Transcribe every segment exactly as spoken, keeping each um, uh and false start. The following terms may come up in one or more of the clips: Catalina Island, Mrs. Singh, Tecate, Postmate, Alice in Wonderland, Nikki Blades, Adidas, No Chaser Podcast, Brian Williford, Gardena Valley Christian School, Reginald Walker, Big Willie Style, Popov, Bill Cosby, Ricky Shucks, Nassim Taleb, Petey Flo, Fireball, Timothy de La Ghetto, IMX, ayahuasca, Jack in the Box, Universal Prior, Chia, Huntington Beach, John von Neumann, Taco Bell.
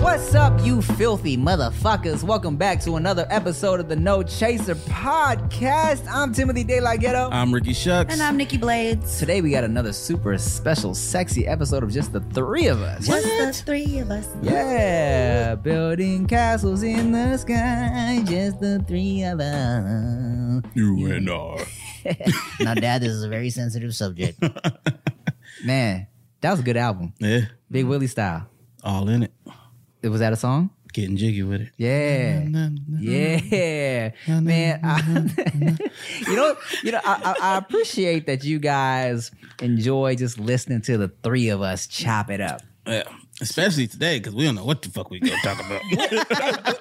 What's up, you filthy motherfuckers? Welcome back to another episode of the No Chaser Podcast. I'm Timothy de La Ghetto. I'm Ricky Shucks. And I'm Nikki Blades. Today we got another super special, sexy episode of just the three of us. Just the three of us. Yeah. Building castles in the sky. Just the three of us. You and I. Now, Dad, this is a very sensitive subject. Man, that was a good album. Yeah. Big Willie Style. All in it. Was that a song? Getting jiggy with it. Yeah. Yeah. Man, I, you know, you know, I, I appreciate that you guys enjoy just listening to the three of us chop it up. Yeah. Especially today, because we don't know what the fuck we gonna talk about. we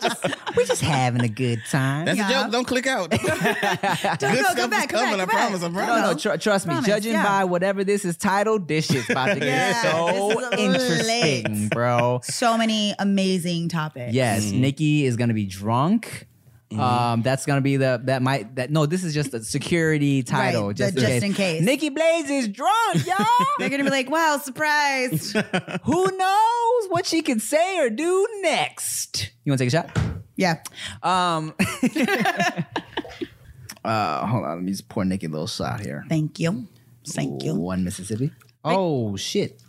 just, we're just having a good time. That's y'all. A joke. Don't click out. Don't, good no, stuff come back, is coming. Back, I promise. I promise. No, no. Tr- trust promise, me. Judging yeah. by whatever this is titled, this shit's about to get yeah, so interesting, lit. Bro. So many amazing topics. Yes, mm. Nikki is gonna be drunk. Mm-hmm. Um, that's gonna be the that might that no, this is just a security title, right, just, in just in case. Nikki Blades is drunk, y'all. They're gonna be like, wow, surprised. Who knows what she can say or do next? You wanna take a shot? Yeah. Um, uh, hold on, let me just pour Nikki a little shot here. Thank you. Thank Ooh, you. One Mississippi. Oh shit.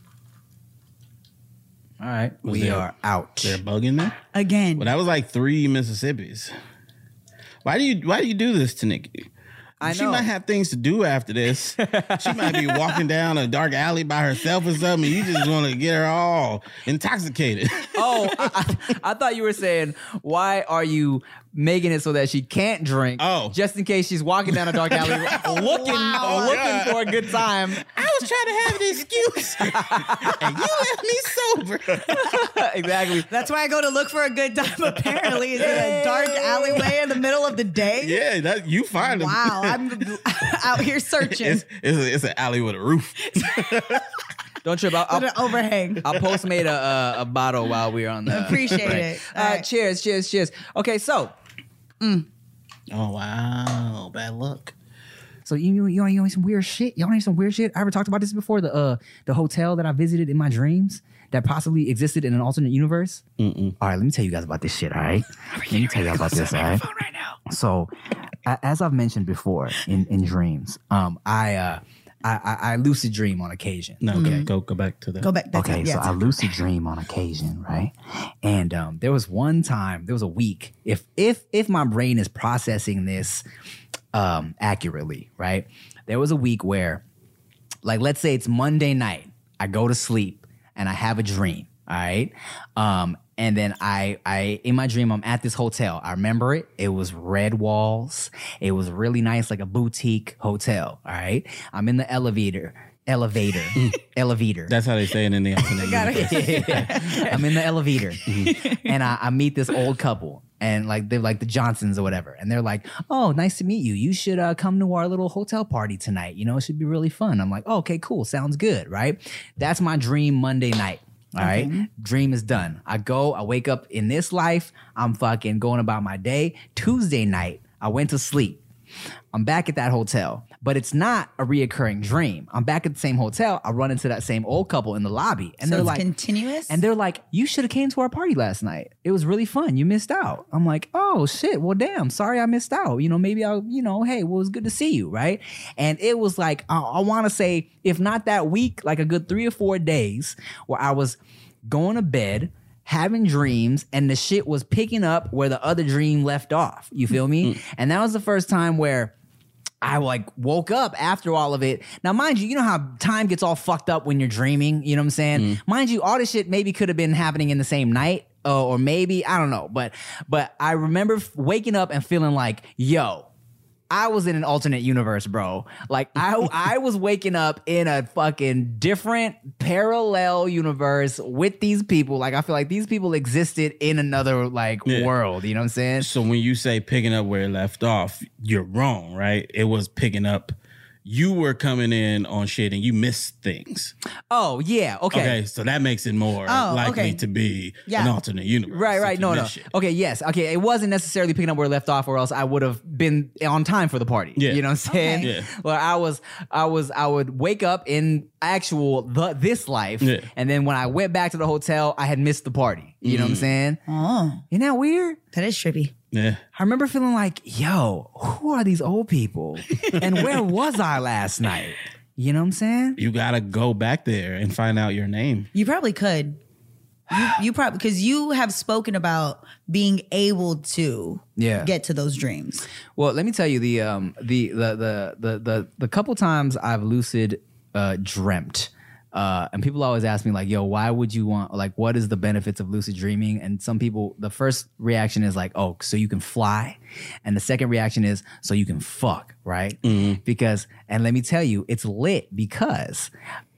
All right, was we there, are out. They're bugging there again. Well, that was like three Mississippis. Why do you why do you do this to Nikki? I she know. might have things to do after this. She might be walking down a dark alley by herself or something. You just want to get her all intoxicated. Oh, I, I, I thought you were saying, why are you making it so that she can't drink? Oh. Just in case she's walking down a dark alley looking, wow. looking God. for a good time. I was trying to have an excuse. And you left me sober. Exactly. That's why I go to look for a good time, apparently. Is hey. in a dark alleyway in the middle of the day? Yeah, that, you find it. Wow. I'm out here searching. It's, it's, a, it's an alley with a roof. Don't trip. I'll, I'll an overhang. I'll Postmate a, a, a bottle while we're on the. Appreciate break. it. Uh, right. Cheers, cheers, cheers. Okay, so. Mm. Oh, wow. Bad luck. So you you you want some weird shit? Y'all need some weird shit? I ever talked about this before? The uh the hotel that I visited in my dreams that possibly existed in an alternate universe? Mm-mm. All right, let me tell you guys about this shit, all right? Let me tell you guys about this, all right? Right now. So, as I've mentioned before in, in dreams, um, I... uh. I, I, I lucid dream on occasion. No, okay. Mm-hmm. Go go back to that. Go back. Okay, yeah, so I lucid dream on occasion, right? And um, there was one time, there was a week. If if if my brain is processing this um, accurately, right? There was a week where, like, let's say it's Monday night. I go to sleep and I have a dream. All right, um, and then I, I in my dream, I'm at this hotel. I remember it. It was red walls. It was really nice, like a boutique hotel. All right, I'm in the elevator, elevator, elevator. That's how they say it in the internet. Yeah. I'm in the elevator, and I, I meet this old couple. And like they're like the Johnsons or whatever, and they're like, "Oh, nice to meet you. You should uh, come to our little hotel party tonight. You know, it should be really fun." I'm like, oh, "Okay, cool, sounds good." Right? That's my dream Monday night. All right. Okay. Dream is done. I go, I wake up in this life. I'm fucking going about my day. Tuesday night, I went to sleep. I'm back at that hotel, but it's not a reoccurring dream. I'm back at the same hotel. I run into that same old couple in the lobby. And so they're it's like, continuous? And they're like, you should have came to our party last night. It was really fun. You missed out. I'm like, oh shit. Well, damn. Sorry I missed out. You know, maybe I'll, you know, hey, well, it was good to see you. Right. And it was like, I, I want to say, if not that week, like a good three or four days where I was going to bed, having dreams, and the shit was picking up where the other dream left off. You feel me? Mm-hmm. And that was the first time where I like woke up after all of it. Now, mind you, you know how time gets all fucked up when you're dreaming. You know what I'm saying? Mm-hmm. Mind you, all this shit maybe could have been happening in the same night uh, or maybe, I don't know. But but I remember f- waking up and feeling like, yo, I was in an alternate universe, bro. Like I, I was waking up in a fucking different parallel universe with these people. Like I feel like these people existed in another like yeah. world. You know what I'm saying? So when you say picking up where it left off, you're wrong, right? It was picking up you were coming in on shit and you missed things. Oh, yeah. Okay. Okay, so that makes it more oh, likely okay. to be yeah. an alternate universe. Right, right. No, no. Shit. Okay, yes. Okay, it wasn't necessarily picking up where it left off, or else I would have been on time for the party. Yeah. You know what I'm saying? Okay. Yeah. Well, I was, I was, I would wake up in actual the, this life, yeah. and then when I went back to the hotel, I had missed the party. You mm. know what I'm saying? Oh. Isn't that weird? That is trippy. Yeah. I remember feeling like, yo, who are these old people? And where was I last night? You know what I'm saying? You got to go back there and find out your name. You probably could. You, you probably, because you have spoken about being able to yeah. get to those dreams. Well, let me tell you, the um the the the the the, the couple times I've lucid uh, dreamt. Uh, and people always ask me like, yo, why would you want, like, what is the benefits of lucid dreaming? And some people, the first reaction is like, oh, so you can fly. And the second reaction is, so you can fuck, right? Mm-hmm. Because, and let me tell you, it's lit because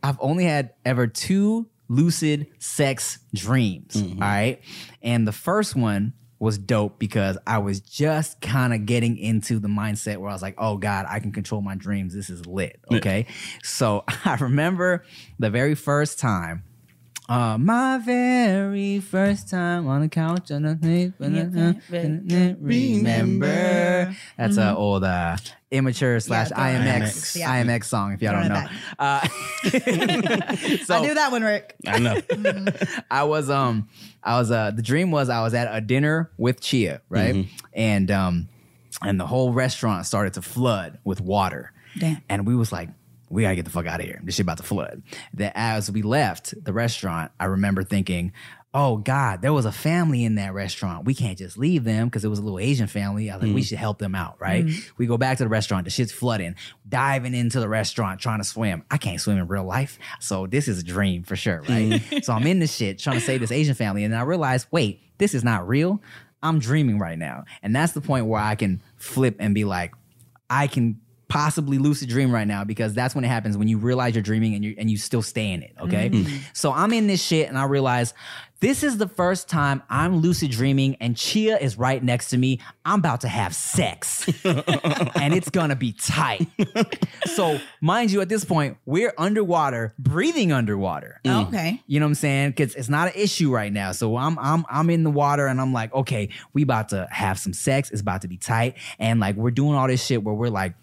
I've only had ever two lucid sex dreams, mm-hmm. all right? And the first one was dope because I was just kind of getting into the mindset where I was like, oh God, I can control my dreams. This is lit, okay? Yeah. So I remember the very first time, uh, my very first time on the couch. On the remember. That's an old uh, immature slash I M X I M X song, if y'all don't know. Uh, so, I knew that one, Rick. I know. I was... um. I was uh the dream was I was at a dinner with Chia, right? Mm-hmm. And um and the whole restaurant started to flood with water. Damn. And we was like, we gotta get the fuck out of here. This shit about to flood. Then as we left the restaurant, I remember thinking, oh God, there was a family in that restaurant. We can't just leave them, because it was a little Asian family. I was like, mm-hmm. we should help them out, right? Mm-hmm. We go back to the restaurant, the shit's flooding, diving into the restaurant, trying to swim. I can't swim in real life, so this is a dream for sure, right? So I'm in this shit, trying to save this Asian family, and I realized, wait, this is not real. I'm dreaming right now. And that's the point where I can flip and be like, I can possibly lucid dream right now, because that's when it happens, when you realize you're dreaming and you and you still stay in it, okay? Mm-hmm. So I'm in this shit and I realize this is the first time I'm lucid dreaming and Chia is right next to me. I'm about to have sex and it's gonna be tight. So mind you, at this point, we're underwater, breathing underwater. Mm. Okay. You know what I'm saying? Because it's not an issue right now. So I'm I'm I'm in the water and I'm like, okay, we about to have some sex. It's about to be tight. And like, we're doing all this shit where we're like,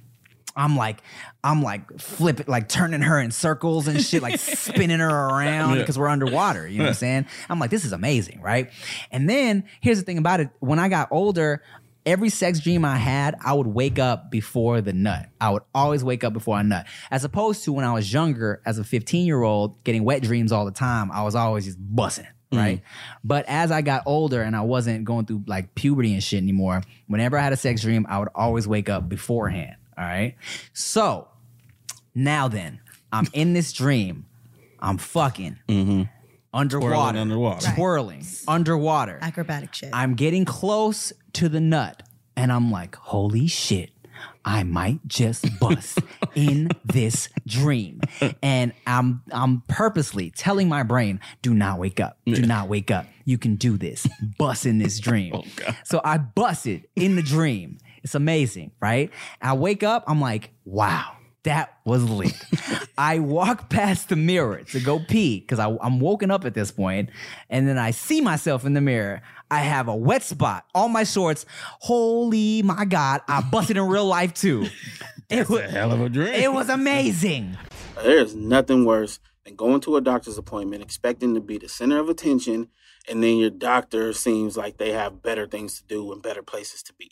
I'm like, I'm like flipping, like turning her in circles and shit, like spinning her around because yeah. we're underwater. You know what I'm saying? I'm like, this is amazing, right? And then here's the thing about it. When I got older, every sex dream I had, I would wake up before the nut. I would always wake up before I nut. As opposed to when I was younger, as a fifteen-year-old, getting wet dreams all the time, I was always just bussing. Right. Mm-hmm. But as I got older and I wasn't going through like puberty and shit anymore, whenever I had a sex dream, I would always wake up beforehand. All right. So now then, I'm in this dream. I'm fucking mm-hmm. underwater, twirling underwater, right. twirling underwater, acrobatic shit. I'm getting close to the nut and I'm like, holy shit, I might just bust in this dream. And I'm, I'm purposely telling my brain, do not wake up, do not wake up. You can do this. Bust in this dream. Oh, God. So I busted in the dream. It's amazing, right? I wake up, I'm like, wow, that was lit. I walk past the mirror to go pee because I'm woken up at this point, and then I see myself in the mirror. I have a wet spot on my shorts. Holy my God, I busted in real life too. That's it was a hell of a dream. It was amazing. There's nothing worse than going to a doctor's appointment expecting to be the center of attention, and then your doctor seems like they have better things to do and better places to be.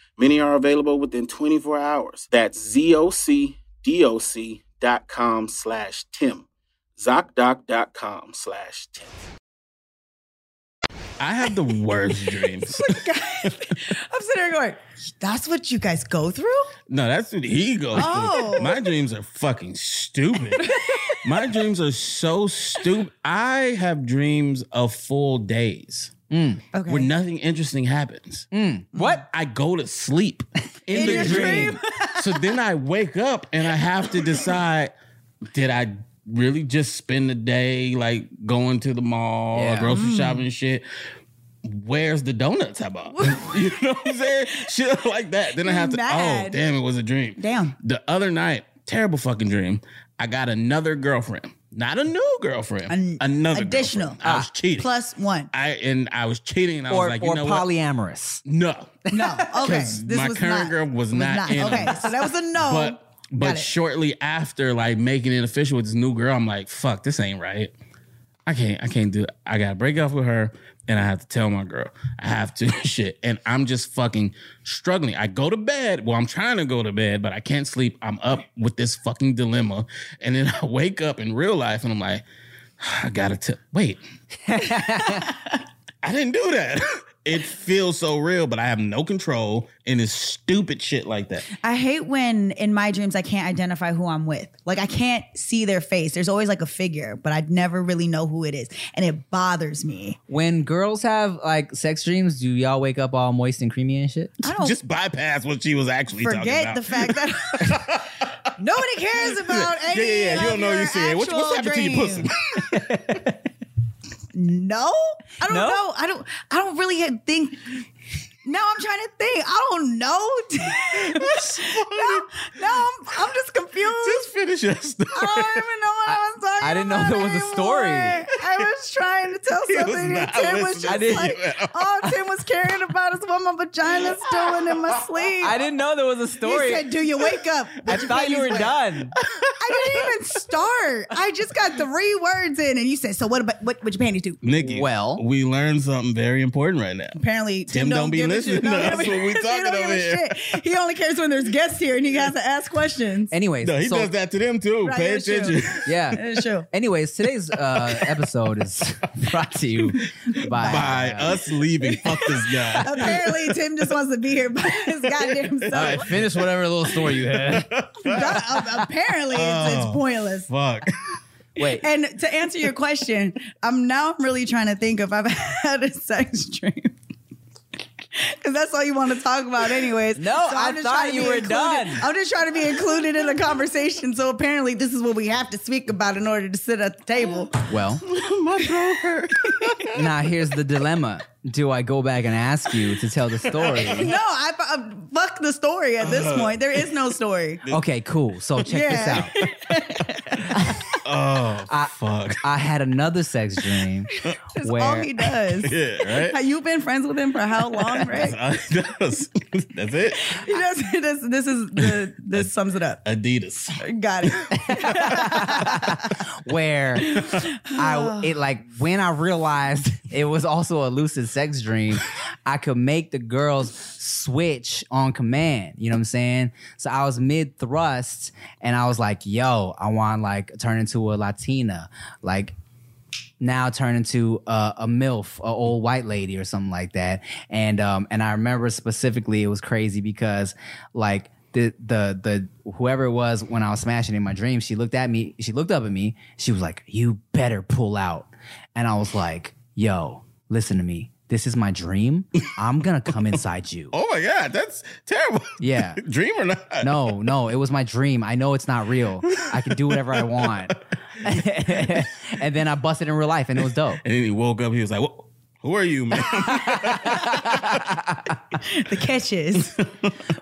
Many are available within twenty-four hours. That's Z O C D O C dot com slash Tim. Zocdoc.com slash Tim. I have the worst dreams. Like, God, I'm sitting there going, that's what you guys go through? No, that's what he goes oh. through. My dreams are fucking stupid. My dreams are so stupid. I have dreams of full days mm. okay. where nothing interesting happens. Mm. What? I go to sleep in, in the dream. dream? So then I wake up and I have to decide, did I really just spend the day like going to the mall, yeah. grocery mm. shopping and shit. Where's the donuts I bought? You know what I'm saying? Shit like that. Then You're I have to, mad. oh, damn, it was a dream. Damn. The other night, terrible fucking dream, I got another girlfriend. Not a new girlfriend. An- another additional. Girlfriend. I was cheating. Plus one. I and I was cheating and I or, was like, you know what? Or polyamorous. No. No. Okay. This my was current not, girl was not, not. in Okay, so that was a no. But But shortly after, like, making it official with this new girl, I'm like, fuck, this ain't right. I can't, I can't do it. I got to break off with her, and I have to tell my girl. I have to shit. And I'm just fucking struggling. I go to bed. Well, I'm trying to go to bed, but I can't sleep. I'm up with this fucking dilemma. And then I wake up in real life, and I'm like, I got to tell. Wait. I didn't do that. It feels so real, but I have no control in this stupid shit like that. I hate when in my dreams I can't identify who I'm with. Like I can't see their face. There's always like a figure, but I never really know who it is. And it bothers me. When girls have like sex dreams, do y'all wake up all moist and creamy and shit? I don't Just bypass what she was actually talking about. Forget the fact that nobody cares about any yeah, yeah, yeah. You don't know you see it. What, what's happened dreams? to your pussy? No, I don't no? know. I don't. I don't really think. Now I'm trying to think. I don't know. no, no I'm, I'm just confused. Just finish your story. I don't even know what I, I was talking about. I didn't about know there was anymore. a story. I was trying to tell something, and Tim listening. was just I didn't, like, all Tim was caring about is what my vagina's doing in my sleep. I didn't know there was a story. He said, "Do you wake up?" I you thought you were done. I didn't even start. I just got three words in, and you said, "So what about what? What your panties do?" Nikki, well, we learned something very important right now. Apparently, Tim, Tim don't, don't be. Listen, no, that's what we talking over here. Shit. He only cares when there's guests here, and he has to ask questions. Anyways, no, he so, does that to them too. Right, Pay attention. True. Yeah, it's true. Anyways, today's uh, episode is brought to you by by uh, us leaving. Fuck this guy. Apparently, Tim just wants to be here by his goddamn self. All right, finish whatever little story you had. Apparently, oh, it's, it's pointless. Fuck. Wait. And to answer your question, I'm now I'm really trying to think if I've had a sex dream. Because that's all you want to talk about anyways. No, so I thought you were included. done. I'm just trying to be included in the conversation. So apparently this is what we have to speak about in order to sit at the table. Well. My throat hurt. Now here's the dilemma. Do I go back and ask you to tell the story? No, I, I fuck the story at this uh, point. There is no story. Okay, cool. So check yeah. this out. Oh, I, fuck. I had another sex dream. That's where, all he does. Yeah, right? Have you been friends with him for how long, Rick? that was, that's it? He does, I, this, this, is the, this Ad, sums it up. Adidas. Got it. where I, it like, when I realized it was also a lucid sex dream, I could make the girls switch on command. You know what I'm saying? So I was mid-thrust, and I was like, yo, I want like turn into a Latina, like now turn into a, a MILF, an old white lady or something like that. And um, and I remember specifically it was crazy because like the the the whoever it was when I was smashing in my dream, she looked at me, she looked up at me, she was like, "You better pull out." And I was like, "Yo, listen to me. This is my dream. I'm going to come inside you." Oh, my God. That's terrible. Yeah. Dream or not? No, no. It was my dream. I know it's not real. I can do whatever I want. And then I busted in real life, and it was dope. And then he woke up. He was like, what? Who are you, man? The catch is.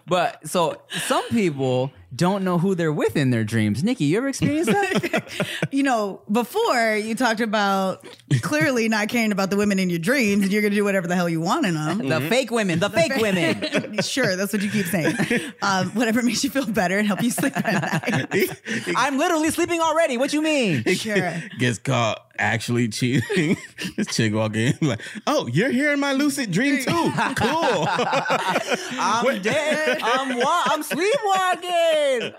But so some people don't know who they're with in their dreams. Nikki, you ever experienced that? You know, before you talked about clearly not caring about the women in your dreams and you're going to do whatever the hell you want in them. Mm-hmm. The fake women, the, the fake fa- women. Sure, that's what you keep saying. Um, whatever makes you feel better and help you sleep at night. I'm literally sleeping already. What you mean? It sure. Gets caught actually cheating. This chick walk in like, oh, you're here in my lucid dream too. Cool. I'm what? Dead. I'm wa- I'm sleepwalking.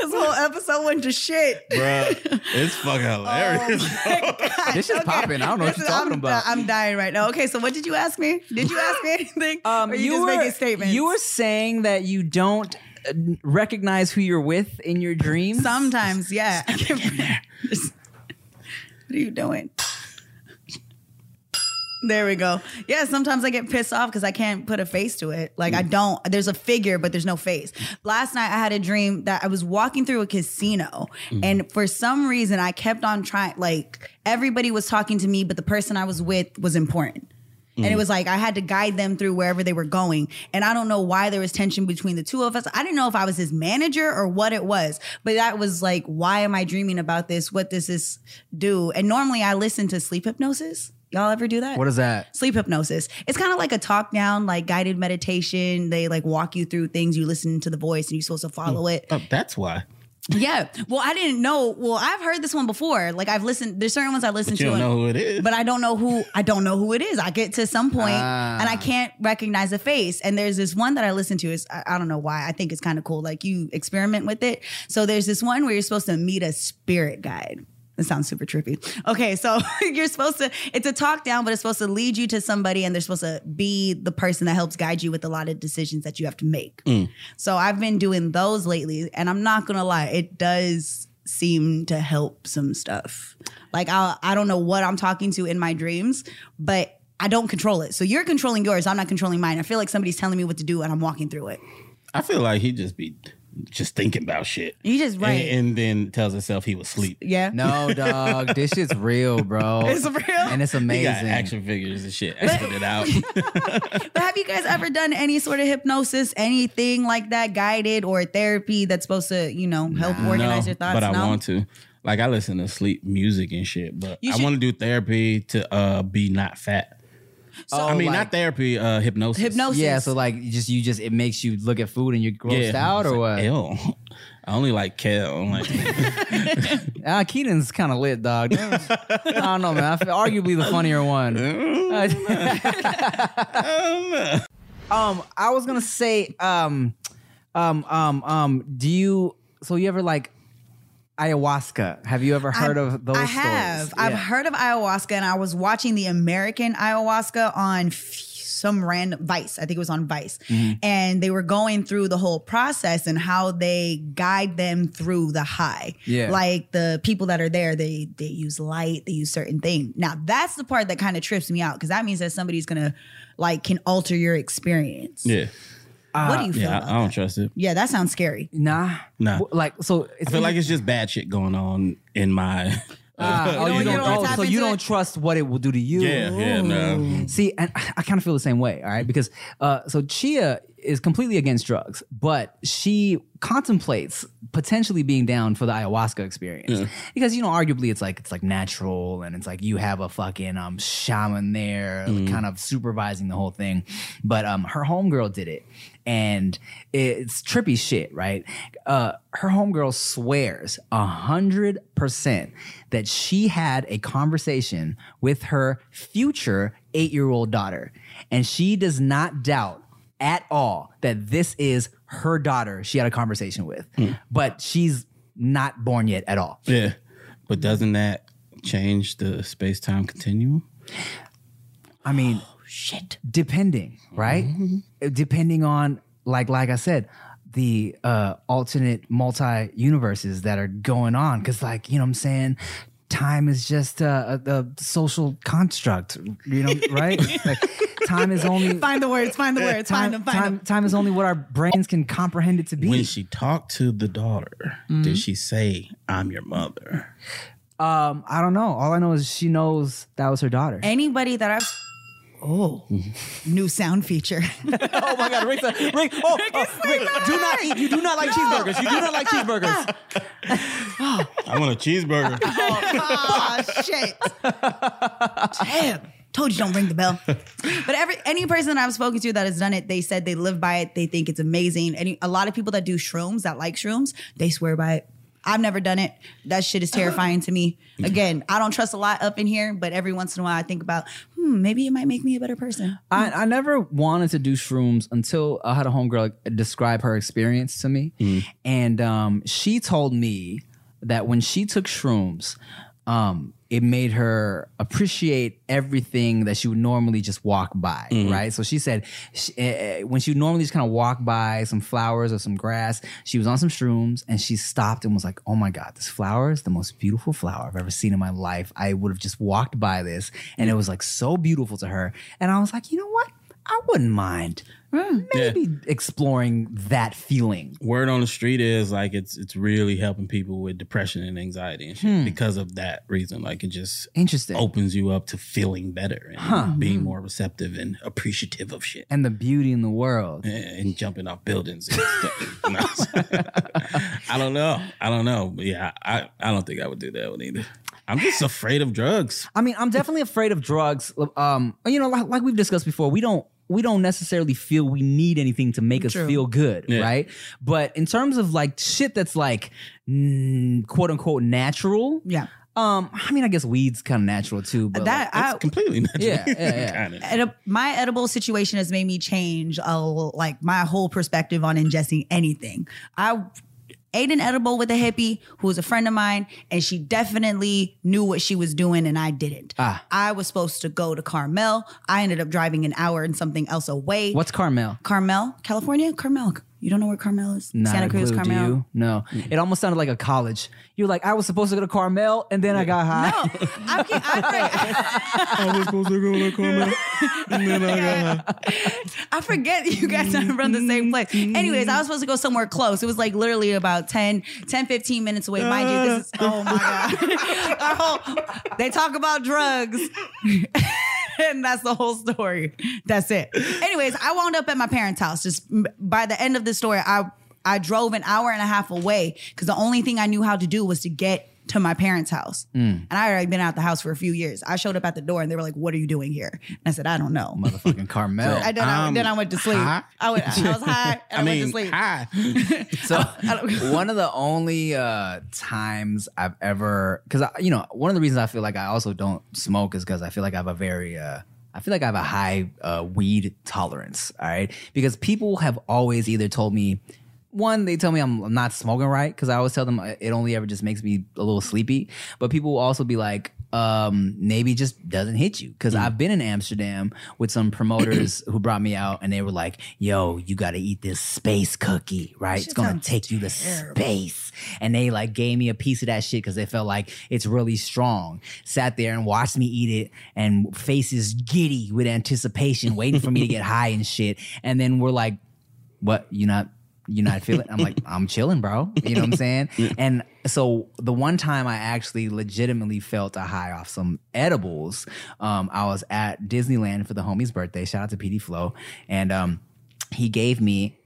This whole episode went to shit. Bruh, it's fucking hilarious. Oh this is okay. Popping. I don't know this what you're is, talking I'm, about. I'm dying right now. Okay, so what did you ask me? Did you ask me anything? Um, or you, you just were, making statements? You were saying that you don't recognize who you're with in your dreams? Sometimes, yeah. What are you doing? There we go. Yeah, sometimes I get pissed off because I can't put a face to it. Like, I don't, there's a figure, but there's no face. Last night, I had a dream that I was walking through a casino, mm. and for some reason, I kept on trying, like, everybody was talking to me, but the person I was with was important. Mm. And it was like I had to guide them through wherever they were going. And I don't know why there was tension between the two of us. I didn't know if I was his manager or what it was. But that was like, why am I dreaming about this? What does this do? And normally I listen to sleep hypnosis. Y'all ever do that? What is that? Sleep hypnosis. It's kind of like a talk down, like guided meditation. They like walk you through things. You listen to the voice and you're supposed to follow mm. it. Oh, that's why. Yeah. Well, I didn't know. Well, I've heard this one before. Like I've listened. There's certain ones I listen but you to. You don't know who it is. But I don't know who. I don't know who it is. I get to some point ah. and I can't recognize a face. And there's this one that I listen to. Is I, I don't know why. I think it's kind of cool. Like you experiment with it. So there's this one where you're supposed to meet a spirit guide. It sounds super trippy. Okay, so you're supposed to, it's a talk down, but it's supposed to lead you to somebody and they're supposed to be the person that helps guide you with a lot of decisions that you have to make. Mm. So I've been doing those lately and I'm not going to lie, it does seem to help some stuff. Like I I don't know what I'm talking to in my dreams, but I don't control it. So you're controlling yours, I'm not controlling mine. I feel like somebody's telling me what to do and I'm walking through it. I feel like he just be... just thinking about shit. You just right. And, and then tells himself he was asleep. Yeah. No, dog. This shit's real, bro. It's real. And it's amazing. He got action figures and shit. I put it out. But have you guys ever done any sort of hypnosis, anything like that, guided or therapy that's supposed to, you know, help nah, organize no, your thoughts? But I no? want to. Like, I listen to sleep music and shit, but I want to do therapy to uh, be not fat. So, oh, I mean, like, not therapy, uh, hypnosis. Hypnosis. Yeah, so like you just you just it makes you look at food and you're grossed yeah, out or like, what? Ew. I only like kale. I'm like, uh, Keaton's kind of lit, dog. I don't know, man. I feel arguably the funnier one. um, I was gonna say, um, um, um, um, do you? So you ever like? Ayahuasca. Have you ever heard I, of those I have. Stories? I've yeah. heard of ayahuasca and I was watching the American ayahuasca on f- some random Vice. I think it was on Vice. Mm-hmm. And they were going through the whole process and how they guide them through the high. Yeah. Like the people that are there, they they use light, they use certain things. Now that's the part that kind of trips me out because that means that somebody's gonna like can alter your experience. Yeah. Uh, what do you feel? Yeah, about I don't that? Trust it. Yeah, that sounds scary. Nah, nah. Like so, it's I feel like it's just bad shit going on in my. Uh, oh, you don't, you don't oh, so you don't it? Trust what it will do to you. Yeah, Ooh. yeah, no. See, and I, I kind of feel the same way. All right, because uh, so Chia is completely against drugs, but she contemplates potentially being down for the ayahuasca experience yeah. because you know, arguably, it's like it's like natural, and it's like you have a fucking um shaman there, mm-hmm. kind of supervising the whole thing. But um, her homegirl did it. And it's trippy shit, right? Uh, her homegirl swears one hundred percent that she had a conversation with her future eight-year-old daughter. And she does not doubt at all that this is her daughter she had a conversation with. Mm. But she's not born yet at all. Yeah, but doesn't that change the space-time continuum? I mean... Shit. Depending, right? Mm-hmm. Depending on, like, like I said, the uh, alternate multi-universes that are going on. Because, like, you know what I'm saying? Time is just a, a, a social construct, you know, right? Like, time is only... Find the words, find the words, time, find them, find time, them. Time is only what our brains can comprehend it to be. When she talked to the daughter, mm-hmm. did she say, I'm your mother? Um, I don't know. All I know is she knows that was her daughter. Anybody that I've... Oh, mm-hmm. New sound feature. Oh my God, Rick! Rick, oh, Rick, oh, Rick do not eat. You do not like no. cheeseburgers. You do not like cheeseburgers. Oh. I want a cheeseburger. Oh, oh shit! Damn. Told you don't ring the bell. But every any person that I've spoken to that has done it, they said they live by it. They think it's amazing. And a lot of people that do shrooms, that like shrooms, they swear by it. I've never done it. That shit is terrifying to me. Again, I don't trust a lot up in here, but every once in a while I think about, hmm, maybe it might make me a better person. I, I never wanted to do shrooms until I had a homegirl describe her experience to me. Mm. And um, she told me that when she took shrooms, um, it made her appreciate everything that she would normally just walk by, mm-hmm. right? So she said she, uh, when she would normally just kind of walk by some flowers or some grass, she was on some shrooms and she stopped and was like, oh my God, this flower is the most beautiful flower I've ever seen in my life. I would have just walked by this and it was like so beautiful to her. And I was like, you know what? I wouldn't mind mm, maybe yeah. exploring that feeling. Word on the street is like it's it's really helping people with depression and anxiety and shit hmm. because of that reason. Like it just Interesting. opens you up to feeling better and huh. being more receptive and appreciative of shit. And the beauty in the world. Yeah, and jumping off buildings and stuff. I don't know. I don't know. But yeah, I, I don't think I would do that one either. I'm just afraid of drugs. I mean, I'm definitely afraid of drugs. Um, you know, like, like we've discussed before, we don't we don't necessarily feel we need anything to make True. us feel good, yeah. right? But in terms of like shit that's like mm, quote unquote natural, yeah. Um, I mean, I guess weed's kind of natural too, but that like, it's I, completely natural. Yeah, yeah, yeah. Edi- my edible situation has made me change a, like my whole perspective on ingesting anything. I. ate an edible with a hippie who was a friend of mine, and she definitely knew what she was doing, and I didn't. Ah. I was supposed to go to Carmel. I ended up driving an hour and something else away. What's Carmel? Carmel, California? Carmel. You don't know where Carmel is? Not Santa Cruz, blue, Carmel? Do you? No. Mm-hmm. It almost sounded like a college. You're like, I was supposed to go to Carmel, and then yeah. I got high. No. I'm, I, I was supposed to go to Carmel, and then I got high. I forget you guys are from the same place. Anyways, I was supposed to go somewhere close. It was like literally about ten, ten, fifteen minutes away. Mind you, this is, oh my God. Our whole, they talk about drugs. And that's the whole story. That's it. Anyways, I wound up at my parents' house. Just by the end of the story, I I drove an hour and a half away because the only thing I knew how to do was to get to my parents' house. Mm. And I had already been out the house for a few years. I showed up at the door and they were like, "What are you doing here?" And I said, "I don't know." Motherfucking Carmel. I don't know. Um, then I went to sleep. High? I, went, I was high and I, I mean, went to sleep. High. So I don't, I don't, one of the only uh, times I've ever, because, you know, one of the reasons I feel like I also don't smoke is because I feel like I have a very, uh, I feel like I have a high uh, weed tolerance. All right. Because people have always either told me, one, they tell me I'm not smoking right because I always tell them it only ever just makes me a little sleepy. But people will also be like, um, maybe it just doesn't hit you. Because mm. I've been in Amsterdam with some promoters who brought me out and they were like, yo, you got to eat this space cookie, right? It's going to take you to space. And they like gave me a piece of that shit because they felt like it's really strong. Sat there and watched me eat it and faces giddy with anticipation waiting for me to get high and shit. And then we're like, what? You're not... You're not feeling. I'm like, I'm chilling, bro. You know what I'm saying? And so the one time I actually legitimately felt a high off some edibles, um, I was at Disneyland for the homie's birthday. Shout out to Petey Flo, and um, he gave me.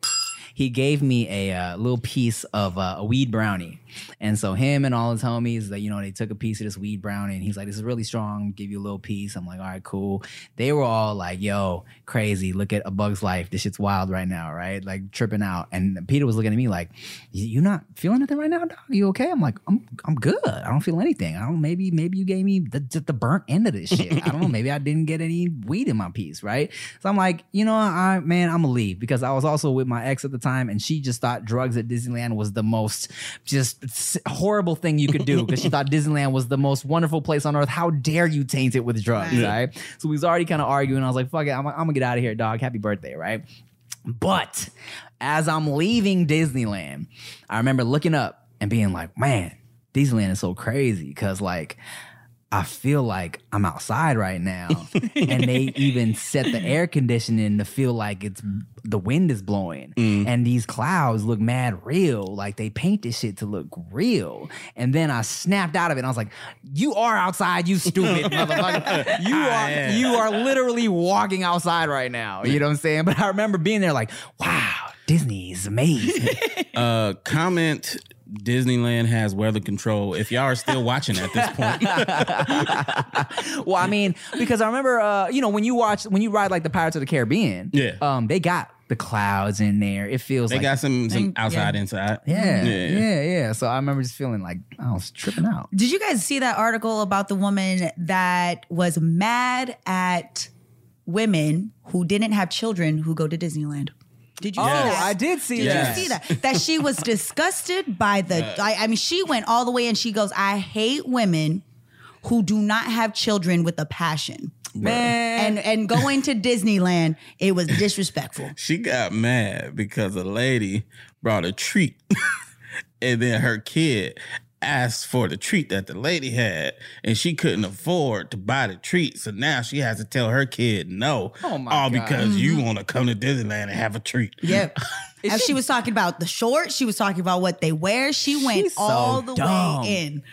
He gave me a uh, little piece of uh, a weed brownie. And so him and all his homies, you know, they took a piece of this weed brownie and he's like, this is really strong. Give you a little piece. I'm like, all right, cool. They were all like, yo, crazy. Look at A Bug's Life. This shit's wild right now, right? Like tripping out. And Peter was looking at me like, you not feeling nothing right now, dog? You okay? I'm like, I'm I'm good. I don't feel anything. I don't, maybe, maybe you gave me the, just the burnt end of this shit. I don't know. Maybe I didn't get any weed in my piece, right? So I'm like, you know, I man, I'm gonna leave because I was also with my ex at the time. Time, and she just thought drugs at Disneyland was the most just horrible thing you could do because she thought Disneyland was the most wonderful place on earth. How dare you taint it with drugs, right? right? So we was already kind of arguing. I was like, fuck it, I'm, I'm gonna get out of here, dog. Happy birthday, right? But as I'm leaving Disneyland, I remember looking up and being like, man, Disneyland is so crazy because like I feel like I'm outside right now. And they even set the air conditioning to feel like it's the wind is blowing. Mm. And these clouds look mad real. Like they paint this shit to look real. And then I snapped out of it. And I was like, you are outside, you stupid motherfucker. You are, you are literally walking outside right now. You know what I'm saying? But I remember being there like, wow, Disney is amazing. uh, comment... Disneyland has weather control. If y'all are still watching at this point. Well, I mean, because I remember, uh, you know, when you watch, when you ride like the Pirates of the Caribbean, yeah, um, they got the clouds in there. It feels they like... They got some, some outside, yeah. inside. Yeah, yeah, yeah, yeah. So I remember just feeling like I was tripping out. Did you guys see that article about the woman that was mad at women who didn't have children who go to Disneyland? Did you? Oh, yes. I did see. Did yes. you see that? That she was disgusted by the. Yeah. I, I mean, she went all the way, and she goes, "I hate women who do not have children with a passion." Man, and and going to Disneyland, it was disrespectful. She got mad because a lady brought a treat, and then her kid asked for the treat that the lady had, and she couldn't afford to buy the treat, so now she has to tell her kid no. Oh my all God. Because mm-hmm. you want to come to Disneyland and have a treat. Yep. As she, she was talking about the shorts, she was talking about what they wear. She went so all the dumb. way in.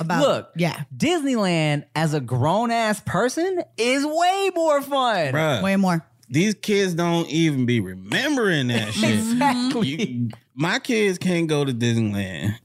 About, Look, yeah. Disneyland as a grown-ass person is way more fun. Bruh, way more. These kids don't even be remembering that shit. Exactly. You, my kids can't go to Disneyland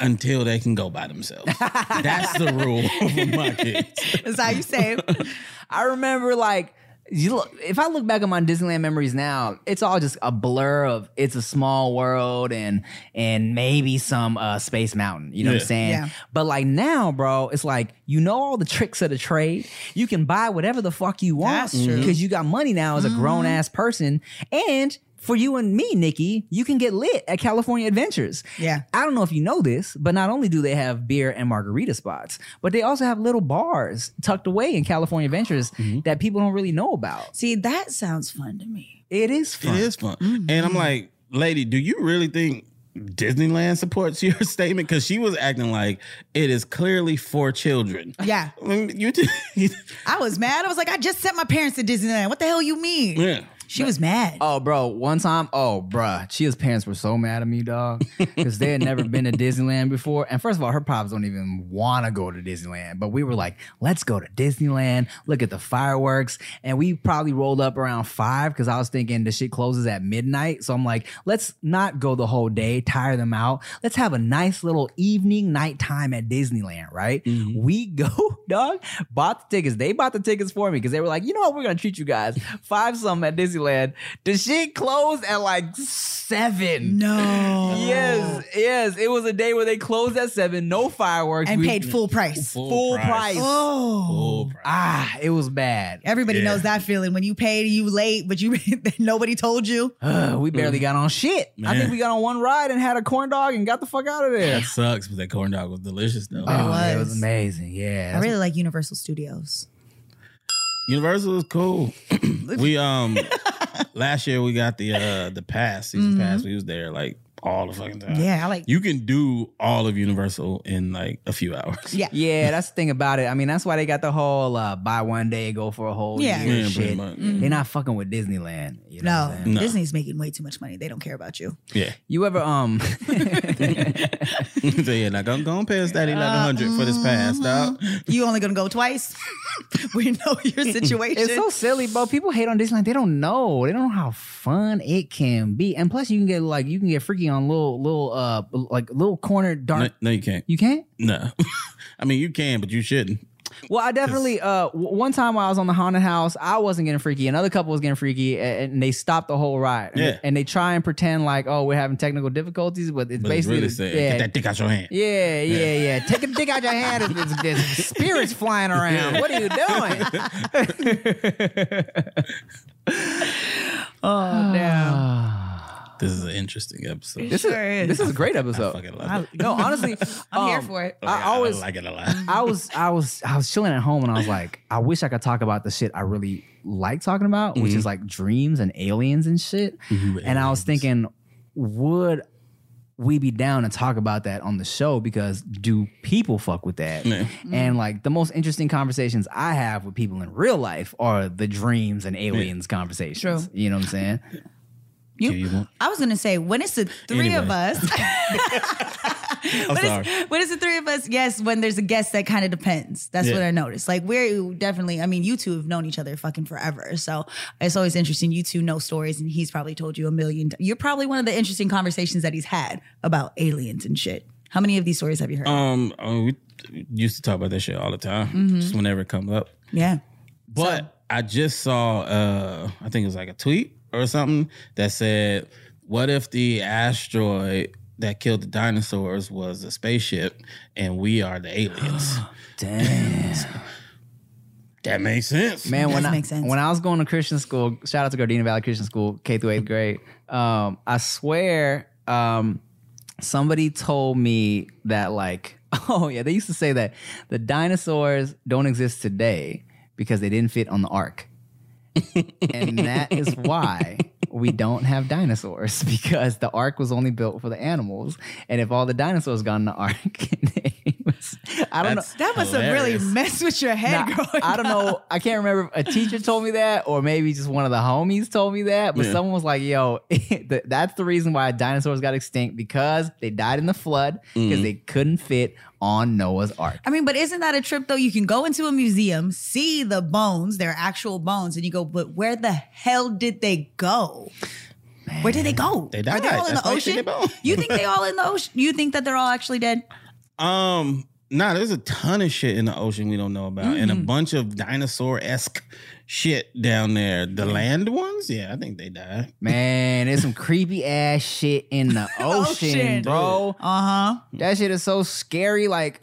until they can go by themselves. That's the rule of my kids. That's how you say it. I remember, like, you look, if I look back at my Disneyland memories now, it's all just a blur of It's a Small World and and maybe some uh, Space Mountain. You know yeah. what I'm saying? Yeah. But like now, bro, it's like, you know all the tricks of the trade. You can buy whatever the fuck you want because you got money now as a mm-hmm. grown-ass person. And... for you and me, Nikki, you can get lit at California Adventures. Yeah. I don't know if you know this, but not only do they have beer and margarita spots, but they also have little bars tucked away in California Adventures mm-hmm. that people don't really know about. See, that sounds fun to me. It is fun. It is fun. Mm-hmm. And I'm like, lady, do you really think Disneyland supports your statement? Because she was acting like it is clearly for children. Yeah. You t- I was mad. I was like, I just sent my parents to Disneyland. What the hell you mean? Yeah. She was mad. Oh, bro. One time, oh, bruh. Chia's parents were so mad at me, dog. Because they had never been to Disneyland before. And first of all, her pops don't even want to go to Disneyland. But we were like, let's go to Disneyland. Look at the fireworks. And we probably rolled up around five because I was thinking the shit closes at midnight. So I'm like, let's not go the whole day, tire them out. Let's have a nice little evening, nighttime at Disneyland, right? Mm-hmm. We go, dog, bought the tickets. They bought the tickets for me because they were like, you know what? We're going to treat you guys. Five something at Disneyland. Land. The shit closed at like seven. No. Yes, yes. It was a day where they closed at seven. No fireworks. And we paid full price. Full, full price. price. Oh. Full price. Ah, it was bad. Everybody yeah. knows that feeling. When you paid, you late, but you nobody told you. Uh, we barely mm. got on shit. Man. I think we got on one ride and had a corn dog and got the fuck out of there. That sucks, but that corn dog was delicious though. Oh, it was. It was amazing. Yeah. I really what... like Universal Studios. Universal is cool. We um last year we got the uh the pass, season mm-hmm. pass. We was there like all the fucking time. Yeah, I like you can do all of Universal in like a few hours. Yeah. Yeah, that's the thing about it. I mean, that's why they got the whole uh, buy one day, go for a whole yeah. year. Yeah, shit. Mm-hmm. They're not fucking with Disneyland. You know no. no. Disney's making way too much money. They don't care about you. Yeah. You ever um so yeah, now go, go and pay us that eleven hundred uh, mm-hmm. for this pass, dog. You only gonna go twice? We know your situation. It's so silly, bro. People hate on Disneyland. They don't know. They don't know how fun it can be. And plus, you can get like you can get freaky on little little uh like little corner dark. No, no you can't. You can't? No. I mean, you can, but you shouldn't. Well, I definitely, uh, one time while I was on the Haunted House, I wasn't getting freaky. Another couple was getting freaky, and, and they stopped the whole ride. And, yeah. they, and they try and pretend like, oh, we're having technical difficulties, but it's but basically... It's really the, yeah, get that dick out your hand. Yeah, yeah, yeah. yeah. Take the dick out your hand. There's, there's spirits flying around. What are you doing? Oh, damn. This is an interesting episode. This, sure is, is. this is a great episode. I fucking love it. No, honestly, I'm um, here for it. I, I always I like it a lot. I was, I was, I was chilling at home, and I was like, I wish I could talk about the shit I really like talking about, mm-hmm. which is like dreams and aliens and shit. Ooh, and aliens. I was thinking, would we be down to talk about that on the show because do people fuck with that? Yeah. Mm-hmm. And like the most interesting conversations I have with people in real life are the dreams and aliens yeah. conversations. True. You know what I'm saying? You, you I was going to say, when it's the three anyway. of us. I'm when, sorry. It's, when it's the three of us, yes, when there's a guest, that kind of depends. That's yeah. what I noticed. Like, we're definitely, I mean, you two have known each other fucking forever. So it's always interesting. You two know stories, and he's probably told you a million. You're probably one of the interesting conversations that he's had about aliens and shit. How many of these stories have you heard? Um, oh, we used to talk about that shit all the time, mm-hmm. just whenever it comes up. Yeah. But so, I just saw, uh, I think it was like a tweet or something that said, what if the asteroid that killed the dinosaurs was a spaceship and we are the aliens? Damn. That makes sense. Man, when, I, make sense. when I was going to Christian school, shout out to Gardena Valley Christian School, K through eighth grade, um, I swear um, somebody told me that, like, oh yeah, they used to say that the dinosaurs don't exist today because they didn't fit on the ark. And that is why we don't have dinosaurs, because the ark was only built for the animals. And if all the dinosaurs got in the ark, was, I don't That's know. That must have really messed with your head. Now, I don't up. know. I can't remember if a teacher told me that, or maybe just one of the homies told me that. But yeah. someone was like, yo, that's the reason why dinosaurs got extinct, because they died in the flood because mm. they couldn't fit on Noah's Ark. I mean, but isn't that a trip, though? You can go into a museum, see the bones, their actual bones, and you go, but where the hell did they go? Man. Where did they go? They died. Are they all in the ocean? You think they all in the ocean? You think that they're all actually dead? Um, nah, there's a ton of shit in the ocean we don't know about, mm-hmm. and a bunch of dinosaur-esque shit down there. The land ones? Yeah, I think they died. Man, there's some creepy ass shit in the ocean, ocean. bro. Uh-huh. That shit is so scary. Like,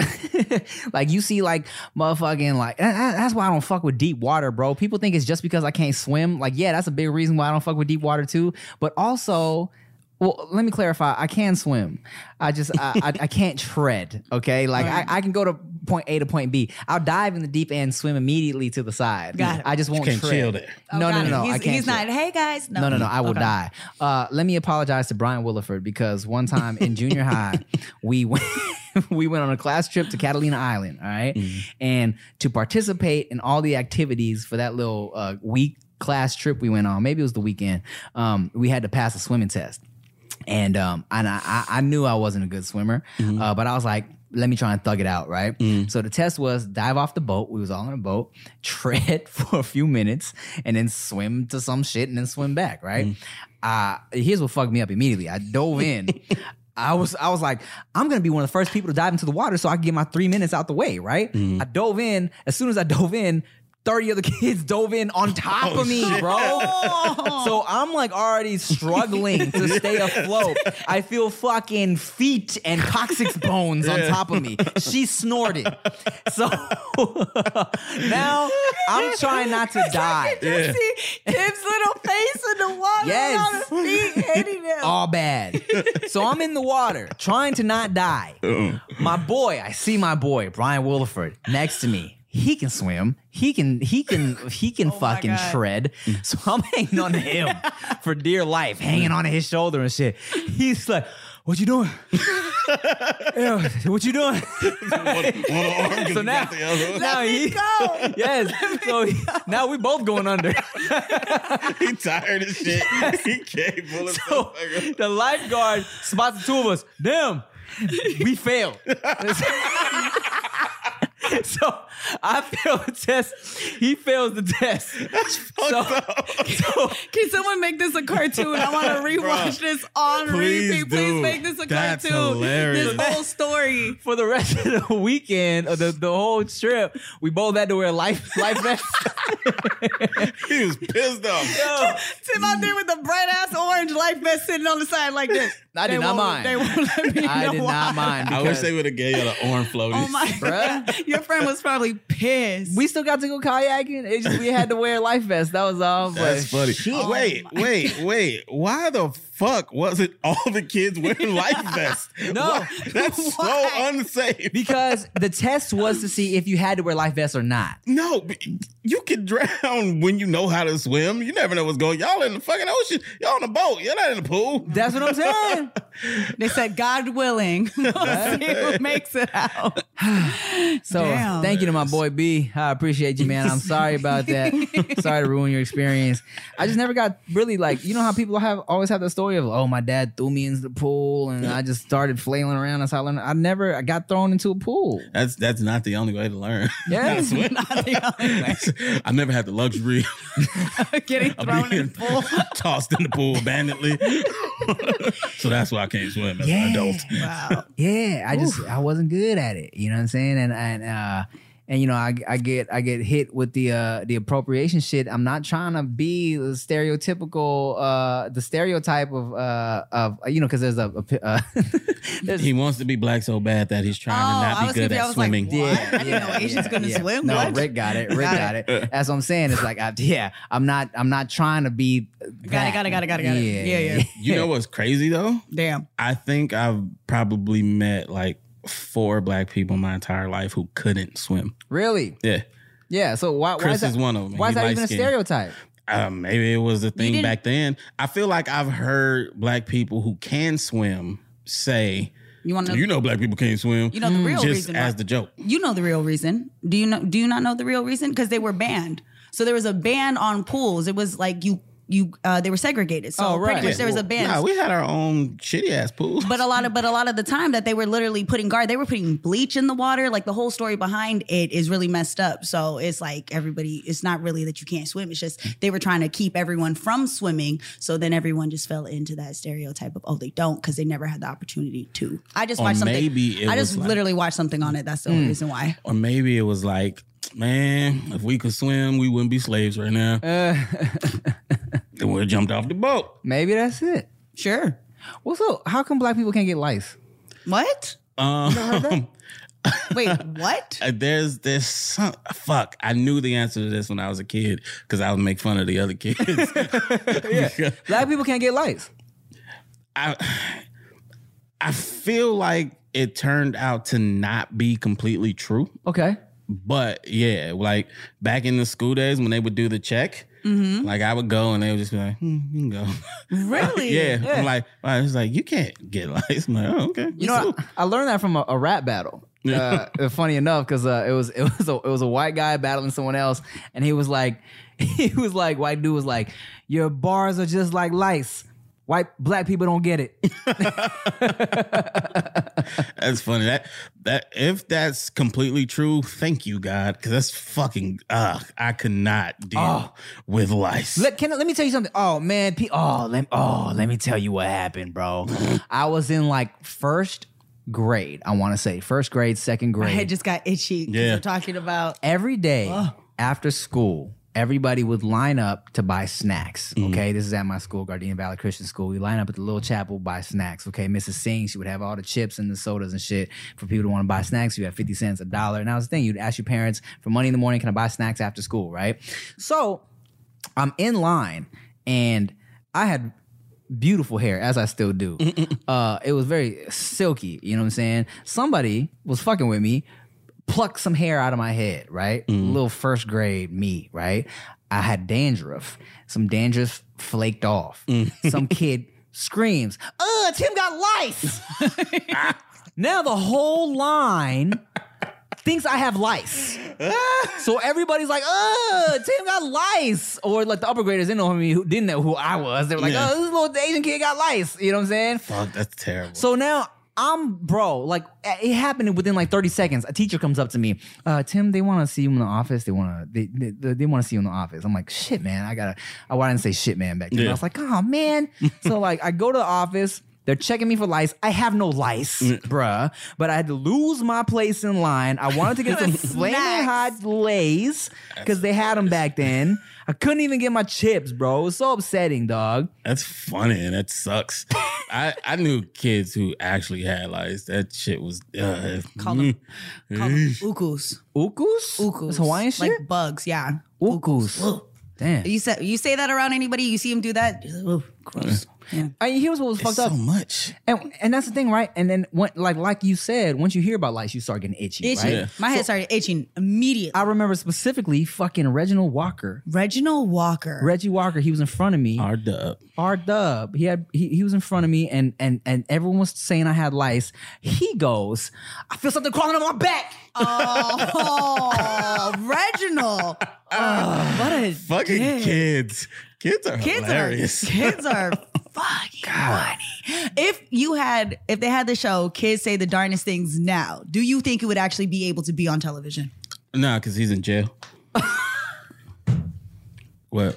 like you see, like, motherfucking, like, that's why I don't fuck with deep water, bro. People think it's just because I can't swim. Like, yeah, that's a big reason why I don't fuck with deep water, too. But also... Well, let me clarify. I can swim. I just, I, I, I can't tread, okay? Like, right. I, I can go to point A to point B. I'll dive in the deep end, swim immediately to the side. Got it. I just won't tread. You can't chill there. Oh, no, no, no, no. He's, I can't he's not, hey, guys. No, no, no. no I will okay. die. Uh, let me apologize to Brian Williford, because one time in junior high, we went... we went on a class trip to Catalina Island, all right? Mm. And to participate in all the activities for that little uh, week class trip we went on, maybe it was the weekend, um, we had to pass a swimming test. And um, and I, I knew I wasn't a good swimmer, mm-hmm. uh, but I was like, let me try and thug it out, right? Mm. So the test was dive off the boat. We was all on a boat, tread for a few minutes, and then swim to some shit and then swim back, right? Mm. Uh, here's what fucked me up immediately. I dove in. I was I was like, I'm going to be one of the first people to dive into the water so I can get my three minutes out the way, right? Mm-hmm. I dove in. As soon as I dove in, thirty other kids dove in on top oh, of me, shit. bro. So I'm like already struggling to stay afloat. I feel fucking feet and coccyx bones yeah. on top of me. She snorted. So now I'm trying not to die. Yeah. See Kim's little face in the water. Yes. All, feet all bad. So I'm in the water trying to not die. Uh-uh. My boy, I see my boy, Brian Williford, next to me. He can swim. He can he can he can oh fucking shred. So I'm hanging on to him for dear life, hanging on to his shoulder and shit. He's like, "What you doing? Ew, what you doing?" One, one so now, now he go. Yes. So he, now we both going under. He tired of shit. He can't pull it. So the lifeguard spots the two of us. Damn, we failed. So I failed the test. He fails the test. So, so, can someone make this a cartoon? I want to rewatch bro, this on please repeat. Please do. Make this a That's cartoon. Hilarious. This whole story. For the rest of the weekend, or the, the whole trip, we both had to wear life life vests. He was pissed off. Yo, Tim out there with the bright ass orange life vest sitting on the side like this. I did not mind. They won't let me I know did why. not mind. I wish they would have gave you the orange floaties. Oh my God. Your friend was probably pissed. We still got to go kayaking. It just we had to wear life vests. That was all. That's funny. Shit. Wait, wait, wait. Why the fuck wasn't all the kids wearing life vests? No, why? That's why? So unsafe. Because the test was to see if you had to wear life vests or not. No, you can drown when you know how to swim. You never know what's going on. Y'all in the fucking ocean. Y'all on a boat. You're not in the pool. That's what I'm saying. They said, God willing, we'll see who makes it out. So Damn. Thank you to my boy B. I appreciate you, man. I'm sorry about that. Sorry to ruin your experience. I just never got really like, you know how people have always have the story of, oh, my dad threw me into the pool and I just started flailing around. That's how I learned. I never I got thrown into a pool. That's that's not the only way to learn. Yeah, that's not the only way. I never had the luxury of getting thrown in the pool, tossed in the pool abandonedly. So that's why I can't swim as yeah. an adult. Wow. Yeah, I just Ooh. I wasn't good at it. You know what I'm saying? And and uh, and you know I I get I get hit with the uh, the appropriation shit. I'm not trying to be the stereotypical uh, the stereotype of uh, of you know because there's a, a uh, there's, he wants to be black so bad that he's trying oh, to not be good at swimming. Like, yeah, I didn't yeah, know Asians yeah, gonna yeah. swim. No, what? Rick got it. Rick got it. That's what I'm saying. It's like I, yeah, I'm not I'm not trying to be. Got it. Got it. Got it. Got it. Got it. Yeah, yeah. yeah. You know what's crazy though? Damn. I think I've probably met like four black people my entire life who couldn't swim. Really? Yeah. Yeah. So why? Chris why is, that, is one of them. Why is that even a stereotype? Uh, maybe it was a thing back then. I feel like I've heard black people who can swim say, "You want to? You know, black people can't swim." You know the real just reason. As right? the joke. You know the real reason. Do you know? Do you not know the real reason? Because they were banned. So there was a ban on pools. It was like you. You, uh, they were segregated. So oh, right. pretty much yeah, there was a ban. Nah, we had our own shitty ass pools. But a lot of, but a lot of the time that they were literally putting guard, they were putting bleach in the water. Like the whole story behind it is really messed up. So it's like everybody, it's not really that you can't swim. It's just they were trying to keep everyone from swimming. So then everyone just fell into that stereotype of oh they don't because they never had the opportunity to. I just or watched something. Maybe it I just was literally like, watched something on it. That's the only mm, reason why. Or maybe it was like, man, if we could swim, we wouldn't be slaves right now. Uh, They would have jumped off the boat. Maybe that's it. Sure. Well, so how come black people can't get lice? What? Um, you never heard that? Wait, what? There's this some, fuck. I knew the answer to this when I was a kid because I would make fun of the other kids. Yeah. Black people can't get lice. I I feel like it turned out to not be completely true. Okay. But yeah, like back in the school days when they would do the check. Mm-hmm. Like I would go and they would just be like, hmm, you can go. Really? yeah. yeah. I'm like, well, it's like you can't get lice. I'm like, oh, okay. You know, cool. I, I learned that from a, a rap battle. Uh, funny enough, because uh, it was it was a, it was a white guy battling someone else, and he was like, he was like, white dude was like, your bars are just like lice. White black people don't get it. That's funny. That that if that's completely true, thank you God, because that's fucking. Ugh, I could not deal oh. with lice. Let can I, let me tell you something. Oh man, P- oh let oh let me tell you what happened, bro. I was in like first grade. I want to say first grade, second grade. I had just got itchy. Yeah, I'm talking about every day oh. after school. Everybody would line up to buy snacks, okay? Mm. This is at my school, Gardena Valley Christian School. We line up at the little chapel, buy snacks, okay? Missus Singh, she would have all the chips and the sodas and shit for people to want to buy snacks. You had fifty cents, a dollar. And that was the thing. You'd ask your parents for money in the morning, can I buy snacks after school, right? So I'm in line, and I had beautiful hair, as I still do. uh, it was very silky, you know what I'm saying? Somebody was fucking with me. Pluck some hair out of my head, right? Mm. Little first grade me, right? I had dandruff. Some dandruff flaked off. Mm. Some kid screams, "Uh, Tim got lice!" Now the whole line thinks I have lice. So everybody's like, "Uh, Tim got lice!" Or like the upper graders didn't know me who didn't know who I was. They were like, yeah. "Oh, this little Asian kid got lice." You know what I'm saying? Fuck, that's terrible. So now. I'm, bro, like, it happened within, like, thirty seconds. A teacher comes up to me. Uh, Tim, they want to see you in the office. They want to they, they, they want to see you in the office. I'm like, shit, man. I got to, oh, I didn't say shit, man, back then. Yeah. I was like, oh, man. So, like, I go to the office. They're checking me for lice. I have no lice, mm. bruh. But I had to lose my place in line. I wanted to get some flaming hot Lays because they had them back then. I couldn't even get my chips, bro. It was so upsetting, dog. That's funny and that sucks. I, I knew kids who actually had lice. That shit was... Uh, call them, call them ukus. Ukus? Ukus. It's Hawaiian shit? Like bugs, yeah. Ukus. Ukus. Damn. You say, you say that around anybody, you see them do that, like, Gross. Yeah. Yeah. I mean, here's what was it's fucked so up. So much. And and that's the thing, right? And then when, like like you said, once you hear about lice, you start getting itchy. Itchy. Right? Yeah. My head so, started itching immediately. I remember specifically fucking Reginald Walker. Reginald Walker. Reggie Walker. He was in front of me. R Dub. R Dub. He had he, he was in front of me, and and and everyone was saying I had lice. He goes, I feel something crawling on my back. Oh, Reginald. Oh, what a fucking dick. kids. Kids are kids hilarious. Are, kids are fucking God. funny. If you had, if they had the show Kids Say the Darnest Things Now, do you think it would actually be able to be on television? Nah, because he's in jail. What?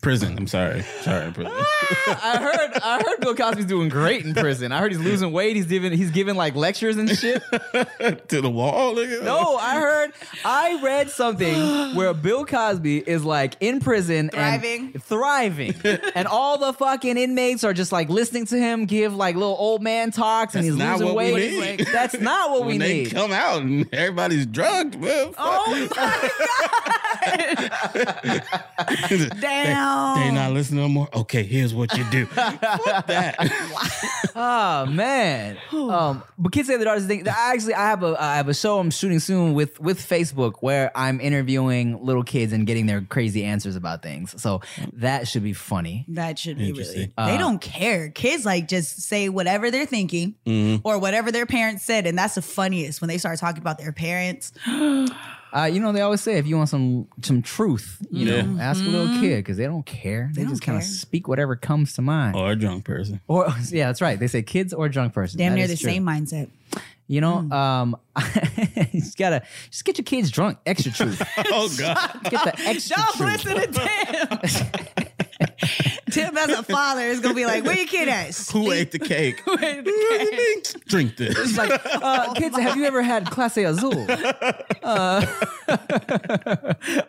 Prison. I'm sorry. Sorry, prison. Ah, I heard. I heard Bill Cosby's doing great in prison. I heard he's losing weight. He's giving. He's giving like lectures and shit to the wall. Nigga. No, I heard. I read something where Bill Cosby is like in prison, thriving, and thriving, and all the fucking inmates are just like listening to him give like little old man talks, and that's he's losing weight. Like, that's not what when we they need. Come out and everybody's drugged. Well, oh my god! Damn. They not listening no more. Okay, here's what you do. Fuck that. Oh man. Um, but Kids Say the Darkest Thing. I actually I have a I have a show I'm shooting soon with with Facebook where I'm interviewing little kids and getting their crazy answers about things. So that should be funny. That should be really. Uh, they don't care. Kids like just say whatever they're thinking mm-hmm. or whatever their parents said, and that's the funniest when they start talking about their parents. Uh, you know, they always say if you want some some truth, you yeah. know, ask a little kid because they don't care. They, they don't just kind of speak whatever comes to mind. Or a drunk person. Or yeah, that's right. They say kids or a drunk person. Damn near the true. same mindset. You know, mm. um, you just gotta just get your kids drunk. Extra truth. Oh God. Get the extra Don't truth. Don't listen to Tim. Tim as a father is gonna be like, where your kid at? Who ate the cake? Who ate the cake? Drink this. It's like, uh, kids, have you ever had Clase Azul? Uh,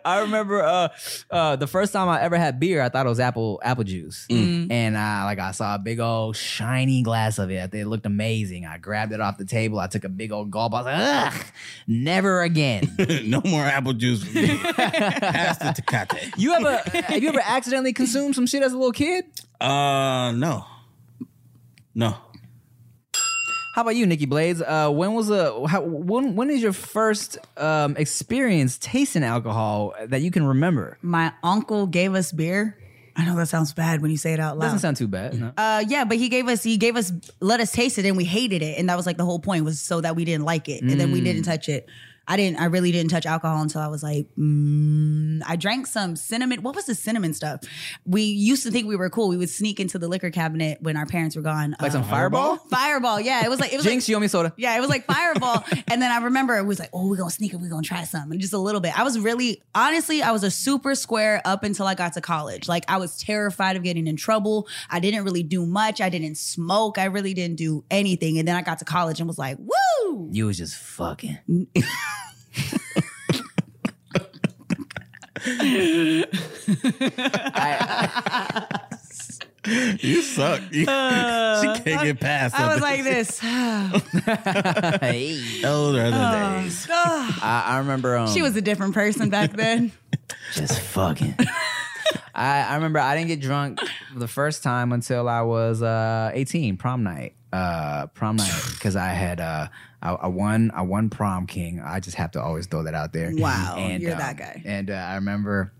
I remember uh, uh, the first time I ever had beer, I thought it was apple apple juice, mm. and I like I saw a big old shiny glass of it. It looked amazing. I grabbed it off the table. I took a big old gulp. I was like, ugh, never again. No more apple juice for me. Pass the Tecate. You ever have you ever accidentally consumed some shit as a little kid? Uh, no, no. How about you, Nikki Blades? Uh, when was a how, when? When is your first um, experience tasting alcohol that you can remember? My uncle gave us beer. I know that sounds bad when you say it out loud. Doesn't sound too bad. No. Uh, yeah, but he gave us he gave us let us taste it, and we hated it, and that was like the whole point was so that we didn't like it, mm. and then we didn't touch it. I didn't. I really didn't touch alcohol until I was like, mm, I drank some cinnamon. What was the cinnamon stuff? We used to think we were cool. We would sneak into the liquor cabinet when our parents were gone. Like um, some Fireball? Fireball. Yeah, it was like it was Jinx. Like, you owe me soda. Yeah, it was like Fireball. And then I remember it was like, oh, we're gonna sneak it. We're gonna try some. And just a little bit. I was really honestly, I was a super square up until I got to college. Like I was terrified of getting in trouble. I didn't really do much. I didn't smoke. I really didn't do anything. And then I got to college and was like, woo. You was just fucking. I, I, you suck. You, uh, she can't I, get past. I was like this. Hey. Those are the uh, days. Uh, I, I remember. Um, she was a different person back then. Just fucking. I, I remember I didn't get drunk the first time until I was uh, eighteen. Prom night. Uh, prom night because I had uh, I, I won I won prom king. I just have to always throw that out there. Wow, and, you're um, that guy. And uh, I remember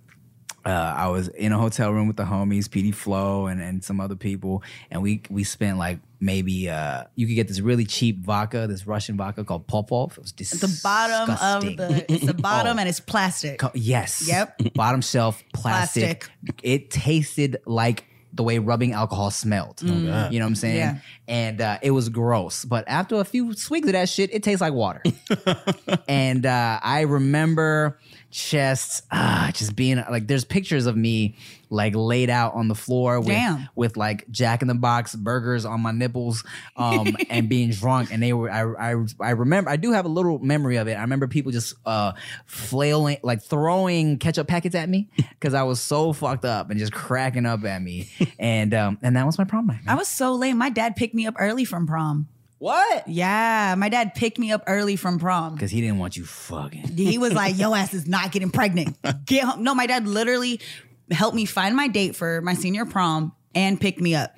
uh, I was in a hotel room with the homies, Petey Flo and, and some other people, and we we spent like maybe uh, you could get this really cheap vodka, this Russian vodka called Popov. It was disgusting. The bottom of the it's the bottom oh. and it's plastic. Co- yes. Yep. Bottom shelf plastic. plastic. It tasted like the way rubbing alcohol smelled. Mm. You know what I'm saying? Yeah. And uh, it was gross. But after a few swigs of that shit, it tastes like water. And uh, I remember just, uh, just being like, there's pictures of me like laid out on the floor with, with like Jack in the Box burgers on my nipples um, and being drunk. And they were, I, I, I remember, I do have a little memory of it. I remember people just uh, flailing, like throwing ketchup packets at me because I was so fucked up and just cracking up at me. And, um, and that was my prom night. Man. I was so lame. My dad picked me up early from prom. What? Yeah, my dad picked me up early from prom. Because he didn't want you fucking. He was like, yo ass is not getting pregnant. Get home. No, my dad literally helped me find my date for my senior prom and pick me up.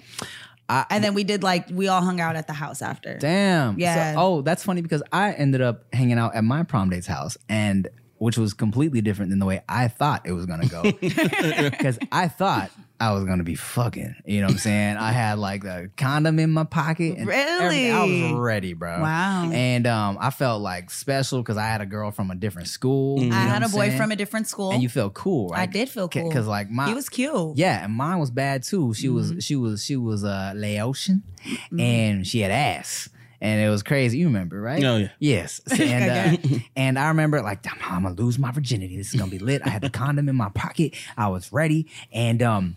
I, and then we did like, we all hung out at the house after. Damn. Yeah. So, oh, that's funny because I ended up hanging out at my prom date's house, and which was completely different than the way I thought it was going to go. Because I thought I was going to be fucking, you know what I'm saying? I had like a condom in my pocket. And really? I was ready, bro. Wow. And um, I felt like special because I had a girl from a different school. Mm-hmm. You know I had a boy saying? from a different school. And you felt cool, right? I did feel cool. Because like my- He was cute. Yeah, and mine was bad too. She mm-hmm. was, she was, she was uh, Laotian mm-hmm. and she had ass. And it was crazy. You remember, right? Oh, yeah. Yes. And, uh, and I remember, like, I'm going to lose my virginity. This is going to be lit. I had the condom in my pocket. I was ready. And um,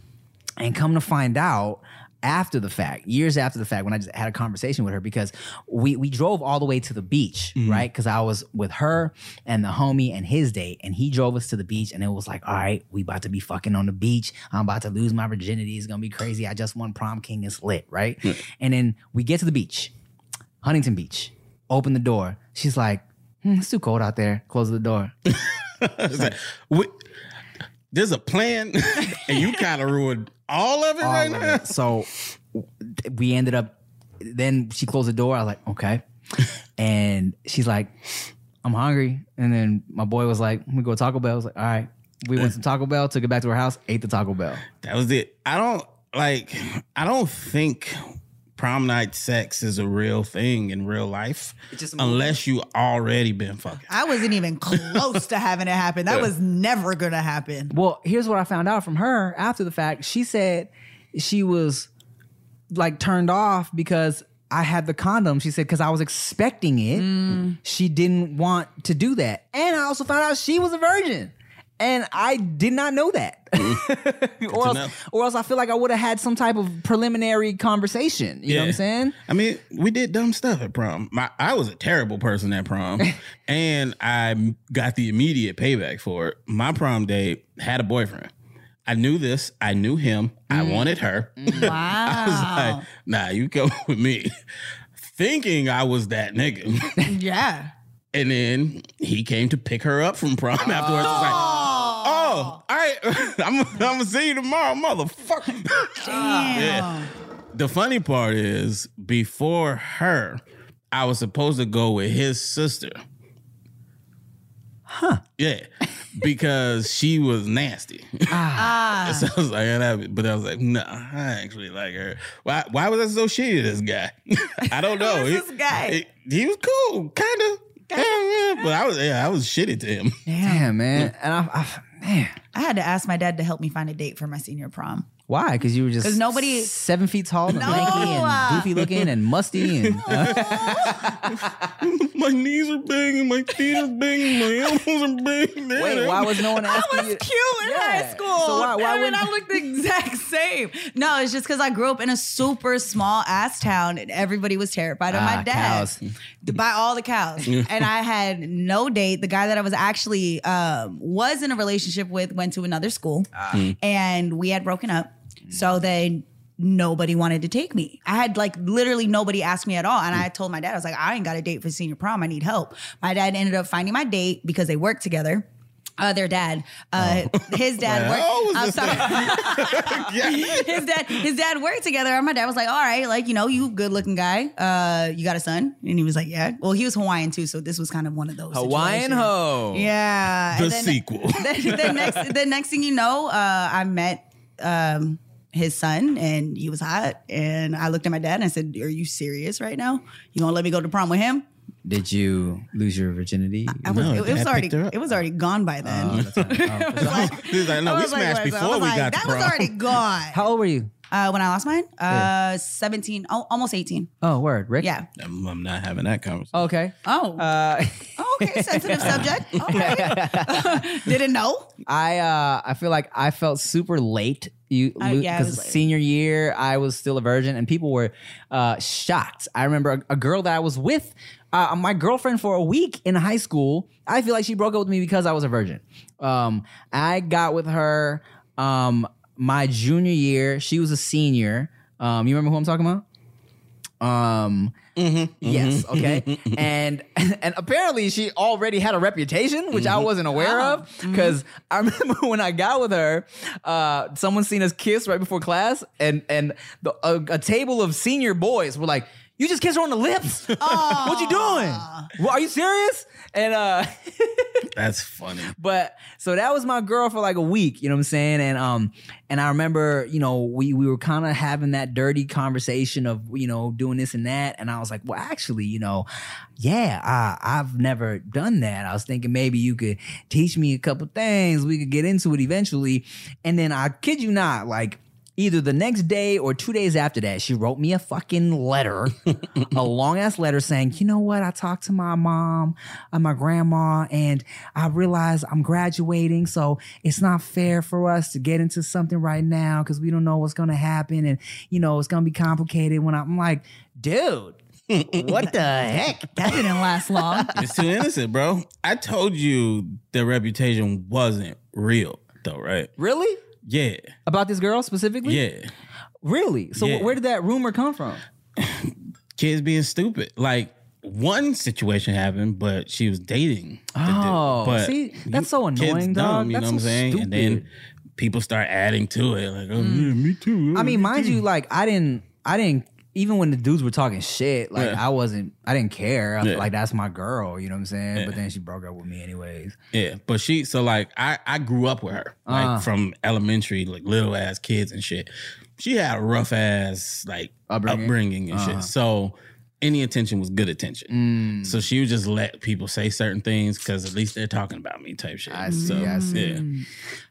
and come to find out, after the fact, years after the fact, when I just had a conversation with her, because we, we drove all the way to the beach, mm-hmm. right? Because I was with her and the homie and his date, and he drove us to the beach, and it was like, all right, we about to be fucking on the beach. I'm about to lose my virginity. It's going to be crazy. I just won prom king. It's lit, right? Mm-hmm. And then we get to the beach. Huntington Beach. Open the door. She's like, hmm, it's too cold out there. Close the door. like, like, there's a plan, and you kind of ruined all of it all right of now. It. So we ended up, then she closed the door. I was like, okay. And she's like, I'm hungry. And then my boy was like, we go to Taco Bell. I was like, all right. We went to Taco Bell, took it back to her house, ate the Taco Bell. That was it. I don't, like, I don't think... prom night sex is a real thing in real life, unless you already been fucking. I wasn't even close to having it happen. That yeah. was never going to happen. Well, here's what I found out from her after the fact. She said she was like turned off because I had the condom. She said because I was expecting it. Mm. She didn't want to do that. And I also found out she was a virgin. And I did not know that. or, else, or else I feel like I would have had some type of preliminary conversation. You yeah. know what I'm saying? I mean, we did dumb stuff at prom. My, I was a terrible person at prom. And I got the immediate payback for it. My prom date had a boyfriend. I knew this. I knew him. Mm. I wanted her. Wow. I was like, nah, you go with me. Thinking I was that nigga. Yeah. And then he came to pick her up from prom afterwards. Oh. It was like, oh, all right, I'm, I'm going to see you tomorrow, motherfucker. Damn. Yeah. The funny part is, before her, I was supposed to go with his sister. Huh. Yeah, because she was nasty. Ah. So I was like, I, but I was like, no, nah, I actually like her. Why Why was I so shitty to this guy? I don't know. Who was this guy? He, he was cool, kind of. Yeah, yeah, but I was yeah, I was shitty to him. Damn, man. And I, I man, I had to ask my dad to help me find a date for my senior prom. Why? Because you were just nobody, seven feet tall, and no. lanky, and goofy looking, and musty, and uh. my knees are big, and my feet are big, and my elbows are big. Man. Wait, why was no one asking? I was you? cute in yeah. high school, so why, why and wouldn't... I looked the exact same. No, it's just because I grew up in a super small ass town, and everybody was terrified of ah, my dad cows. by all the cows. And I had no date. The guy that I was actually um, was in a relationship with went to another school, ah. and we had broken up. So then nobody wanted to take me. I had like literally nobody asked me at all. And I told my dad, I was like, I ain't got a date for senior prom. I need help. My dad ended up finding my date because they worked together. Uh, their dad, uh, oh. his dad well, worked. I'm sorry. his dad, his dad worked together. And my dad was like, all right, like, you know, you good looking guy. Uh, you got a son? And he was like, yeah. Well, he was Hawaiian too. So this was kind of one of those Hawaiian situations. Ho. Yeah. The and then, sequel. The, the, next, the next thing you know, uh, I met, um, his son, and he was hot. And I looked at my dad and I said, are you serious right now? You gonna let me go to prom with him? Did you lose your virginity? I, I was, no, it, it was already it was already gone by then. Uh, that's right. uh, was like, was like, no, we smashed like, before we like, got to prom. That was already gone. How old were you? Uh, when I lost mine? Uh, yeah. seventeen, oh, almost eighteen. Oh, word, Rick? Yeah. I'm, I'm not having that conversation. Okay. Oh. Uh, oh, okay, sensitive subject. Okay. Didn't know. I uh, I feel like I felt super late. You uh, yeah, because senior year I was still a virgin, and people were uh, shocked. I remember a, a girl that I was with, uh, my girlfriend for a week in high school. I feel like she broke up with me because I was a virgin. Um, I got with her um, my junior year. She was a senior. Um, you remember who I'm talking about? Um, Mm-hmm, yes. Mm-hmm, okay. Mm-hmm, mm-hmm. And and apparently she already had a reputation, which mm-hmm. I wasn't aware oh. of, because mm-hmm. I remember when I got with her, uh, someone seen us kiss right before class, and and the, a, a table of senior boys were like, "You just kissed her on the lips? Oh. What you doing? Well, are you serious?" And uh, that's funny. But so that was my girl for like a week. You know what I'm saying? And um, and I remember, you know, we we were kind of having that dirty conversation of, you know, doing this and that. And I was like, well, actually, you know, yeah, I, I've never done that. I was thinking maybe you could teach me a couple things. We could get into it eventually. And then I kid you not, like, either the next day or two days after that, she wrote me a fucking letter, a long-ass letter saying, you know what, I talked to my mom and my grandma, and I realized I'm graduating, so it's not fair for us to get into something right now because we don't know what's going to happen, and, you know, it's going to be complicated. When I'm like, dude, what the heck? That didn't last long. It's too innocent, bro. I told you the reputation wasn't real, though, right? Really? Yeah. About this girl specifically? Yeah. Really? So yeah. Where did that rumor come from? Kids being stupid. Like, one situation happened, but she was dating. Oh, but see? That's so annoying, dog. Dumb, you that's know what so I'm saying? Stupid. And then people start adding to it. Like, oh, mm. yeah, me too. Oh, I mean, me mind too. you, like, I didn't, I didn't, even when the dudes were talking shit, like, yeah. I wasn't, I didn't care. I yeah. Like, that's my girl, you know what I'm saying? Yeah. But then she broke up with me anyways. Yeah, but she, so, like, I, I grew up with her, like, uh, from elementary, like, little-ass kids and shit. She had a rough-ass, like, upbringing, upbringing and uh-huh. shit. So, any attention was good attention. Mm. So, she would just let people say certain things, because at least they're talking about me type shit. I see, so, I see. Yeah.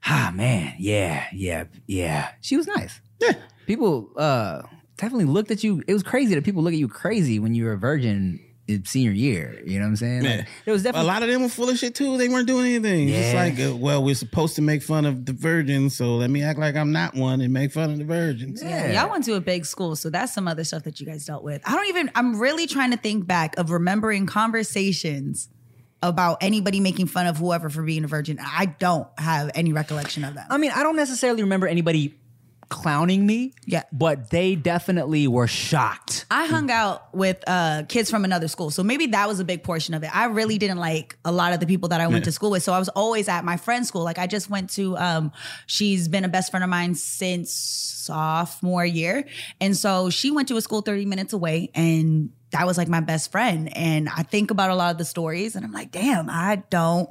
Ah, man, yeah, yeah, yeah. She was nice. Yeah. People, uh... definitely looked at you. It was crazy that people look at you crazy when you were a virgin in senior year. You know what I'm saying? Like, yeah. It was definitely a lot of them were full of shit too. They weren't doing anything. Yeah. It's like, uh, well, we're supposed to make fun of the virgins, so let me act like I'm not one and make fun of the virgins. Yeah, yeah. Y'all went to a big school, so that's some other stuff that you guys dealt with. I don't even. I'm really trying to think back of remembering conversations about anybody making fun of whoever for being a virgin. I don't have any recollection of that. I mean, I don't necessarily remember anybody clowning me, yeah, but they definitely were shocked. I hung out with uh, kids from another school, so maybe that was a big portion of it. I really didn't like a lot of the people that I went yeah. to school with, so I was always at my friend's school. Like, I just went to, um, she's been a best friend of mine since sophomore year, and so she went to a school thirty minutes away, and that was like my best friend, and I think about a lot of the stories, and I'm like, damn, I don't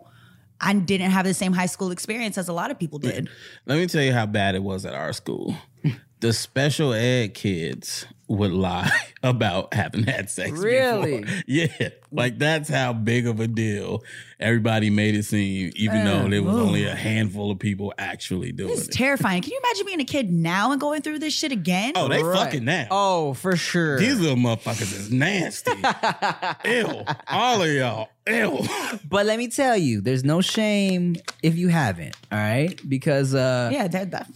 I didn't have the same high school experience as a lot of people did. Let me tell you how bad it was at our school. The special ed kids would lie about having had sex Really? Before. Yeah. Like, that's how big of a deal everybody made it seem, even uh, though there was ooh. only a handful of people actually doing it. This is terrifying. Can you imagine being a kid now and going through this shit again? Oh, they right. fucking now. Oh, for sure. These little motherfuckers is nasty. Ew. All of y'all. Ew. But let me tell you, there's no shame if you haven't, all right? Because... Uh, yeah, that... that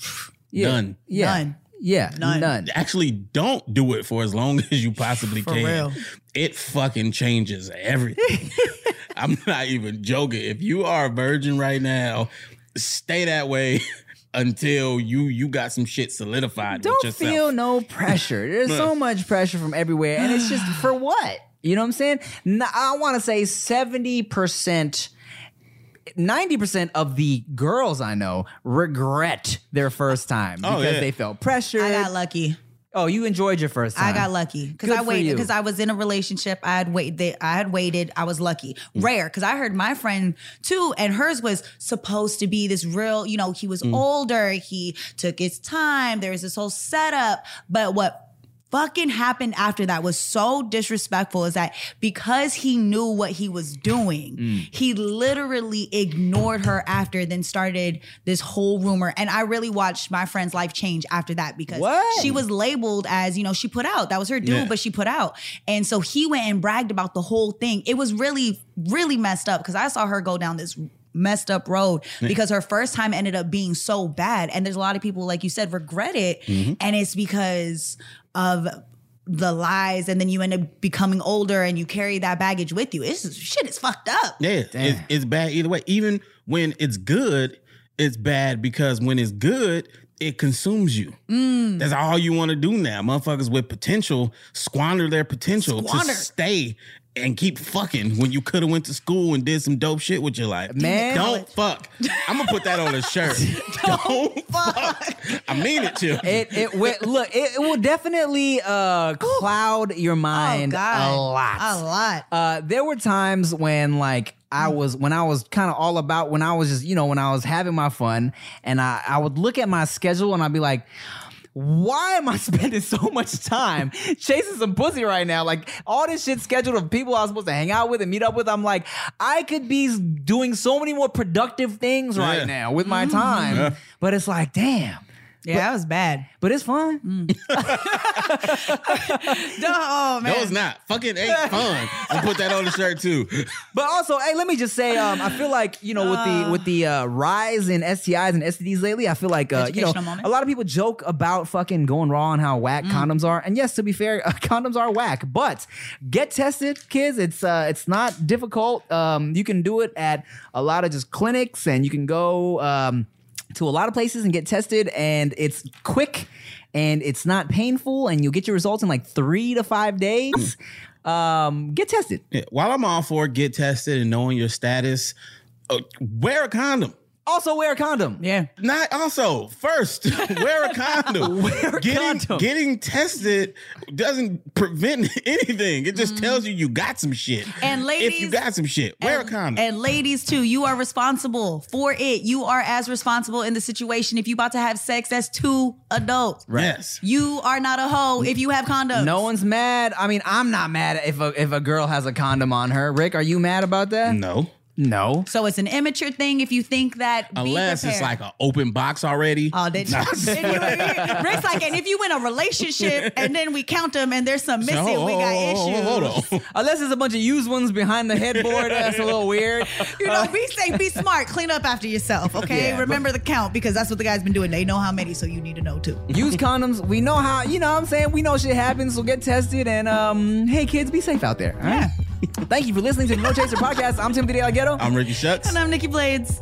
Yeah, none. Yeah, none. Yeah, none. none. Actually, don't do it for as long as you possibly for can. Real. It fucking changes everything. I'm not even joking. If you are a virgin right now, stay that way until you you got some shit solidified. Don't with yourself. Feel no pressure. There's so much pressure from everywhere, and it's just for what? You know what I'm saying? Now, I want to say seventy percent. ninety percent of the girls I know regret their first time because oh, yeah. they felt pressured. I got lucky. Oh, you enjoyed your first time. I got lucky because I waited because I was in a relationship. I had waited. I had waited. I was lucky. Mm. Rare, because I heard my friend too, and hers was supposed to be this real. You know, he was mm. older. He took his time. There was this whole setup, but what fucking happened after that was so disrespectful is that because he knew what he was doing, mm. he literally ignored her after, then started this whole rumor. And I really watched my friend's life change after that because what? she was labeled as, you know, she put out. That was her dude, yeah. but she put out. And so he went and bragged about the whole thing. It was really, really messed up because I saw her go down this messed up road because her first time ended up being so bad. And there's a lot of people, like you said, regret it. Mm-hmm. And it's because of the lies, and then you end up becoming older and you carry that baggage with you. It's shit is fucked up. Yeah, it's, it's bad either way. Even when it's good, it's bad because when it's good, it consumes you. Mm. That's all you want to do now. Motherfuckers with potential squander their potential squander. to stay and keep fucking when you could have went to school and did some dope shit with your life. Man. Don't fuck. I'm going to put that on a shirt. Don't, Don't fuck. fuck. I mean it to. It, it will, look, it, it will definitely uh, cloud your mind oh, God. a lot. A lot. Uh, there were times when like, I was, when I was kind of all about, when I was just, you know, when I was having my fun and I, I would look at my schedule and I'd be like, why am I spending so much time chasing some pussy right now? Like all this shit scheduled of people I was supposed to hang out with and meet up with. I'm like, I could be doing so many more productive things right yeah. now with my time. Yeah. But it's like, damn. Yeah, but, that was bad. But it's fun. Mm. oh, man. No, it's not. Fucking ain't fun. I put that on the shirt, too. But also, hey, let me just say, um, I feel like, you know, with uh, the with the uh, rise in S T Is and S T Ds lately, I feel like, uh, you know, moments. a lot of people joke about fucking going raw and how whack mm. condoms are. And yes, to be fair, uh, condoms are whack. But get tested, kids. It's uh, it's not difficult. Um, you can do it at a lot of just clinics and you can go... Um, to a lot of places and get tested, and it's quick and it's not painful, and you'll get your results in like three to five days. Um, get tested. Yeah, while I'm all for get tested and knowing your status, uh, wear a condom. Also wear a condom. Yeah. Not also, first, wear a condom. wear a getting, condom. Getting tested doesn't prevent anything. It just mm. tells you you got some shit. And ladies. If you got some shit, wear and, a condom. And ladies, too, you are responsible for it. You are as responsible in the situation. If you about to have sex, that's two adults. Right. Yes. You are not a hoe if you have condoms. No one's mad. I mean, I'm not mad if a, if a girl has a condom on her. Rick, are you mad about that? No. No. So it's an immature thing if you think that. Unless it's like an open box already. Oh, did you? Rick's like, and if you in a relationship and then we count them and there's some missing, oh, we got issues. Hold on. Unless there's a bunch of used ones behind the headboard, that's a little weird. You know, be safe, be smart, clean up after yourself, okay? Yeah, remember the count because that's what the guy's been doing. They know how many, so you need to know too. Use condoms. We know how, you know what I'm saying? We know shit happens, so get tested. And um, hey, kids, be safe out there. All right? Yeah. Thank you for listening to the No Chaser Podcast. I'm Timothy de La Ghetto. I'm Ricky Shucks. And I'm Nikki Blades.